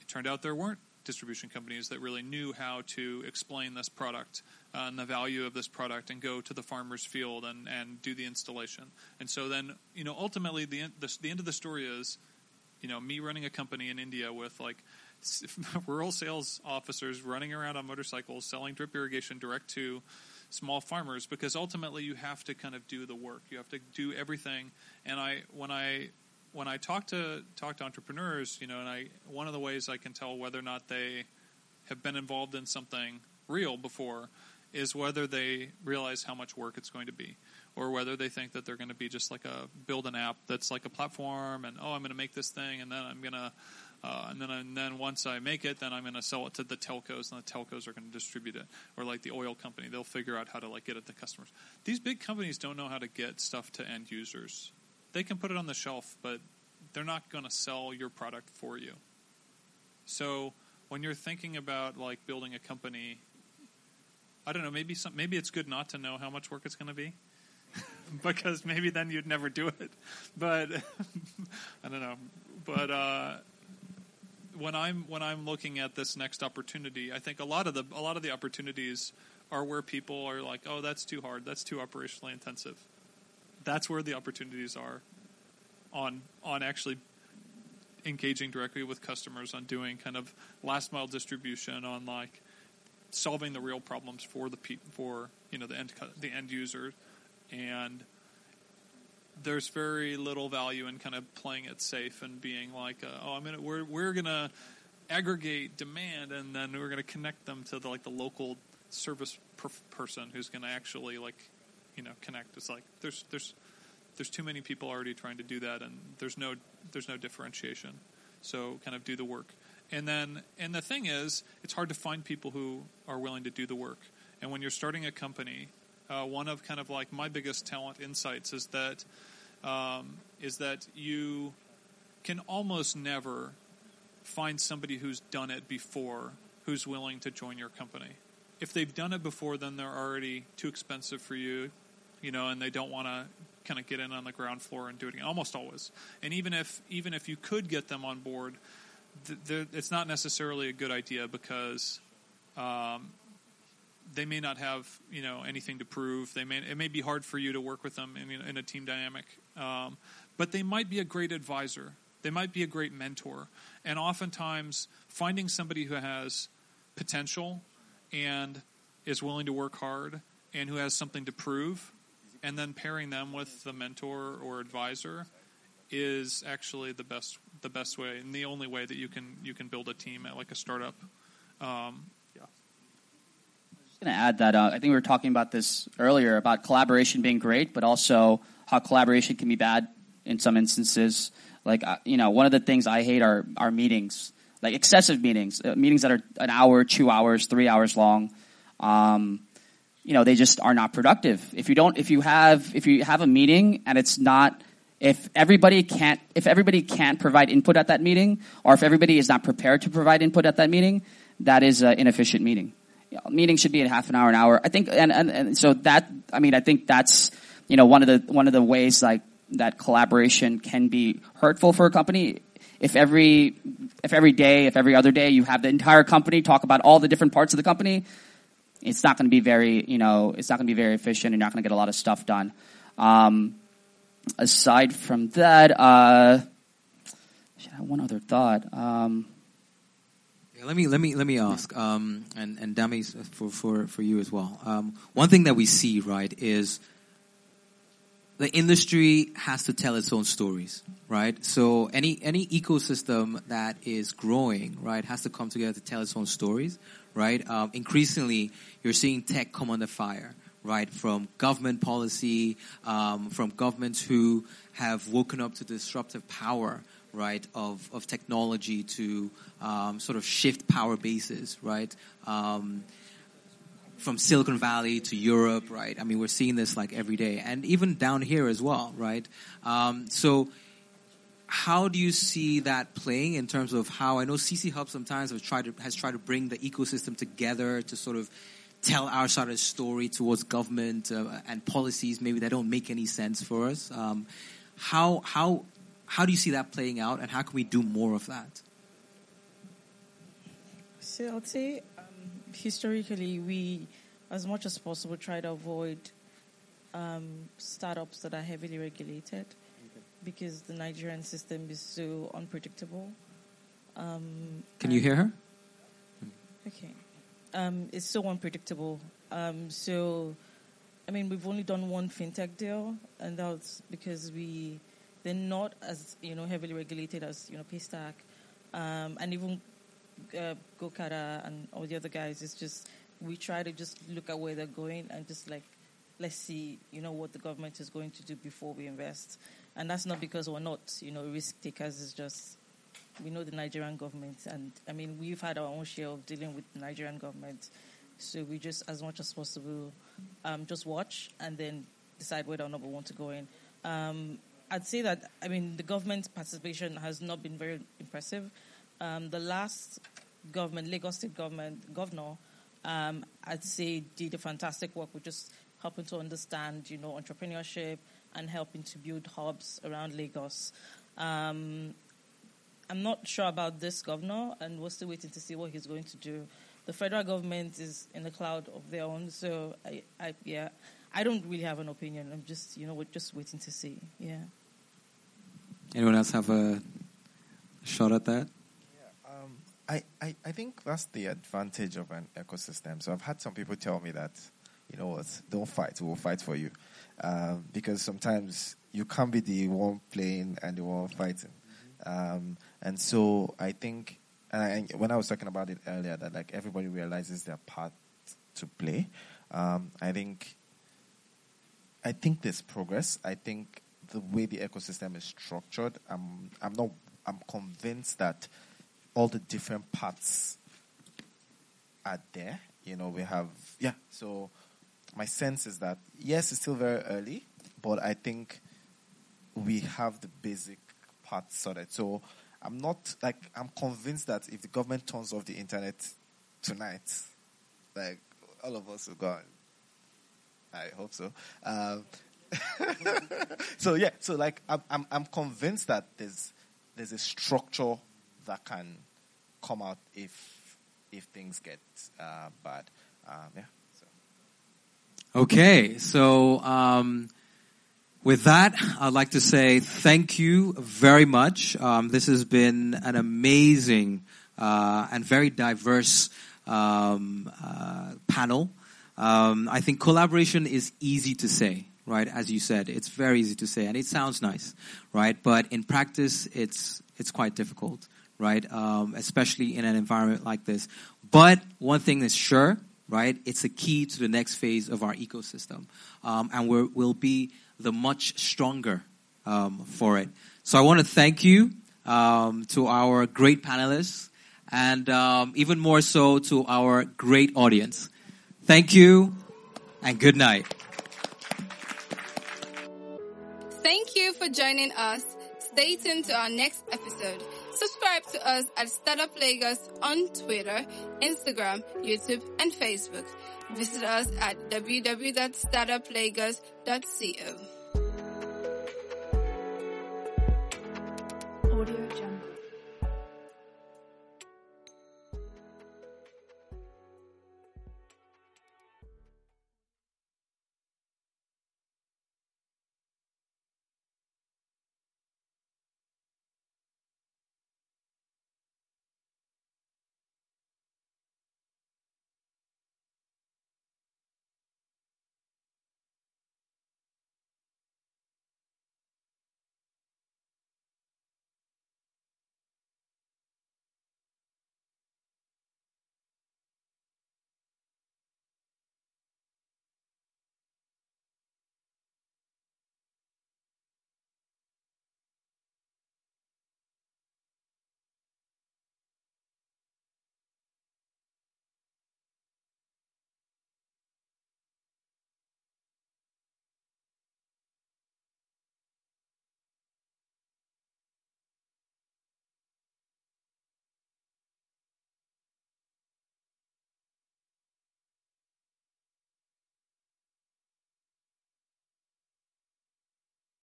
it turned out there weren't distribution companies that really knew how to explain this product uh, and the value of this product and go to the farmer's field and, and do the installation. And so then, you know, ultimately the, the, the end of the story is, you know, me running a company in India with like rural sales officers running around on motorcycles, selling drip irrigation direct to small farmers, because ultimately you have to kind of do the work. You have to do everything. And I, when I, when I talk to talk to entrepreneurs, you know, and I one of the ways I can tell whether or not they have been involved in something real before is whether they realize how much work it's going to be, or whether they think that they're going to be just like a build an app that's like a platform, and oh, I'm going to make this thing, and then I'm going to, uh, and then and then once I make it, then I'm going to sell it to the telcos, and the telcos are going to distribute it, or like the oil company, they'll figure out how to like get it to customers. These big companies don't know how to get stuff to end users. They can put it on the shelf, but they're not going to sell your product for you. So when you're thinking about like building a company, I don't know, maybe some, maybe it's good not to know how much work it's going to be because maybe then you'd never do it. But I don't know. But uh, when I'm when I'm looking at this next opportunity, I think a lot of the a lot of the opportunities are where people are like, "Oh, that's too hard. That's too operationally intensive." That's where the opportunities are on on actually engaging directly with customers, on doing kind of last mile distribution, on like solving the real problems for the pe- for you know the end the end user. And there's very little value in kind of playing it safe and being like, uh, oh, I'm gonna we're we're gonna aggregate demand and then we're gonna connect them to the, like the local service per- person who's gonna actually like. You know, connect. It's like there's there's there's too many people already trying to do that, and there's no there's no differentiation. So kind of do the work, and then and the thing is, it's hard to find people who are willing to do the work. And when you're starting a company, uh, one of kind of like my biggest talent insights is that um, is that you can almost never find somebody who's done it before who's willing to join your company. If they've done it before, then they're already too expensive for you. You know, and they don't want to kind of get in on the ground floor and do it again, almost always. And even if even if you could get them on board, th- it's not necessarily a good idea because um, they may not have, you know, anything to prove. They may it may be hard for you to work with them in, in a team dynamic, um, but they might be a great advisor. They might be a great mentor. And oftentimes, finding somebody who has potential and is willing to work hard and who has something to prove, and then pairing them with the mentor or advisor is actually the best the best way and the only way that you can you can build a team at like a startup. Um, yeah. I was just going to add that uh, I think we were talking about this earlier about collaboration being great, but also how collaboration can be bad in some instances. Like uh, you know, one of the things I hate are are meetings. Like excessive meetings, uh, meetings that are an hour, two hours, three hours long, um, you know, they just are not productive. If you don't, if you have, if you have a meeting and it's not, if everybody can't, if everybody can't provide input at that meeting, or if everybody is not prepared to provide input at that meeting, that is an inefficient meeting. You know, meetings should be at half an hour, an hour. I think, and, and and so that, I mean, I think that's, you know, one of the one of the ways like that collaboration can be hurtful for a company. If every if every day, if every other day, you have the entire company talk about all the different parts of the company, it's not going to be very, you know, it's not going to be very efficient. You're not going to get a lot of stuff done. Um, aside from that, uh, should I have one other thought? Um, yeah, let me let me let me ask, um, and and Dami, for for for you as well. Um, one thing that we see, right, is the industry has to tell its own stories, right? So any any ecosystem that is growing, right, has to come together to tell its own stories, right? Um, increasingly, you're seeing tech come under fire, right, from government policy, um, from governments who have woken up to the disruptive power, right, of, of technology to um, sort of shift power bases, right? Um From Silicon Valley to Europe, right? I mean, we're seeing this like every day, and even down here as well, right? Um, so, how do you see that playing in terms of how I know C C Hub sometimes have tried to, has tried to bring the ecosystem together to sort of tell our side of the story towards government uh, and policies maybe that don't make any sense for us. Um, how how how do you see that playing out, and how can we do more of that? say, I'd say um, historically, we, as much as possible, try to avoid um, startups that are heavily regulated, okay, because the Nigerian system is so unpredictable. Um, Can you hear her? Okay. Um, it's so unpredictable. Um, so, I mean, we've only done one fintech deal, and that's because we... They're not as, you know, heavily regulated as, you know, PayStack, um, and even uh, GoKada and all the other guys. It's just we try to just look at where they're going and just like, let's see, you know, what the government is going to do before we invest. And that's not because we're not, you know, risk takers. It's just we know the Nigerian government, and I mean we've had our own share of dealing with the Nigerian government, so we just as much as possible um, just watch and then decide whether or not we want to go in. Um, I'd say that, I mean, the government's participation has not been very impressive. Um, the last government, Lagos State government, governor, um, I'd say did a fantastic work with just helping to understand, you know, entrepreneurship and helping to build hubs around Lagos. Um, I'm not sure about this governor, and we're still waiting to see what he's going to do. The federal government is in a cloud of their own, so, I, I yeah, I don't really have an opinion. I'm just, you know, we're just waiting to see, yeah. Anyone else have a shot at that? Yeah, um, I, I, I think that's the advantage of an ecosystem. So I've had some people tell me that, you know what, don't fight, we'll fight for you. Um, because sometimes you can't be the one playing and the one fighting. Mm-hmm. Um, and so I think, and I, when I was talking about it earlier, that like everybody realizes their part to play. Um, I think I think there's progress. I think the way the ecosystem is structured, I'm I'm not I'm convinced that all the different parts are there. You know, we have yeah. So my sense is that yes, it's still very early, but I think we have the basic parts sorted. So I'm not like I'm convinced that if the government turns off the internet tonight, like all of us will go on. I hope so. Um, so yeah, so like I'm, I'm, I'm convinced that there's there's a structure that can come out if if things get uh, bad. Um, yeah. So. Okay, so um, with that, I'd like to say thank you very much. Um, this has been an amazing uh, and very diverse um, uh, panel. Um, I think collaboration is easy to say, right? As you said, it's very easy to say, and it sounds nice, right? But in practice, it's it's quite difficult, right? Um, especially in an environment like this. But one thing is sure, right? It's a key to the next phase of our ecosystem, um, and we're, we'll be the much stronger um, for it. So I want to thank you um, to our great panelists, and um, even more so to our great audience. Thank you, and good night. Thank you for joining us. Stay tuned to our next episode. Subscribe to us at Startup Lagos on Twitter, Instagram, YouTube, and Facebook. Visit us at w w w dot startup lagos dot co.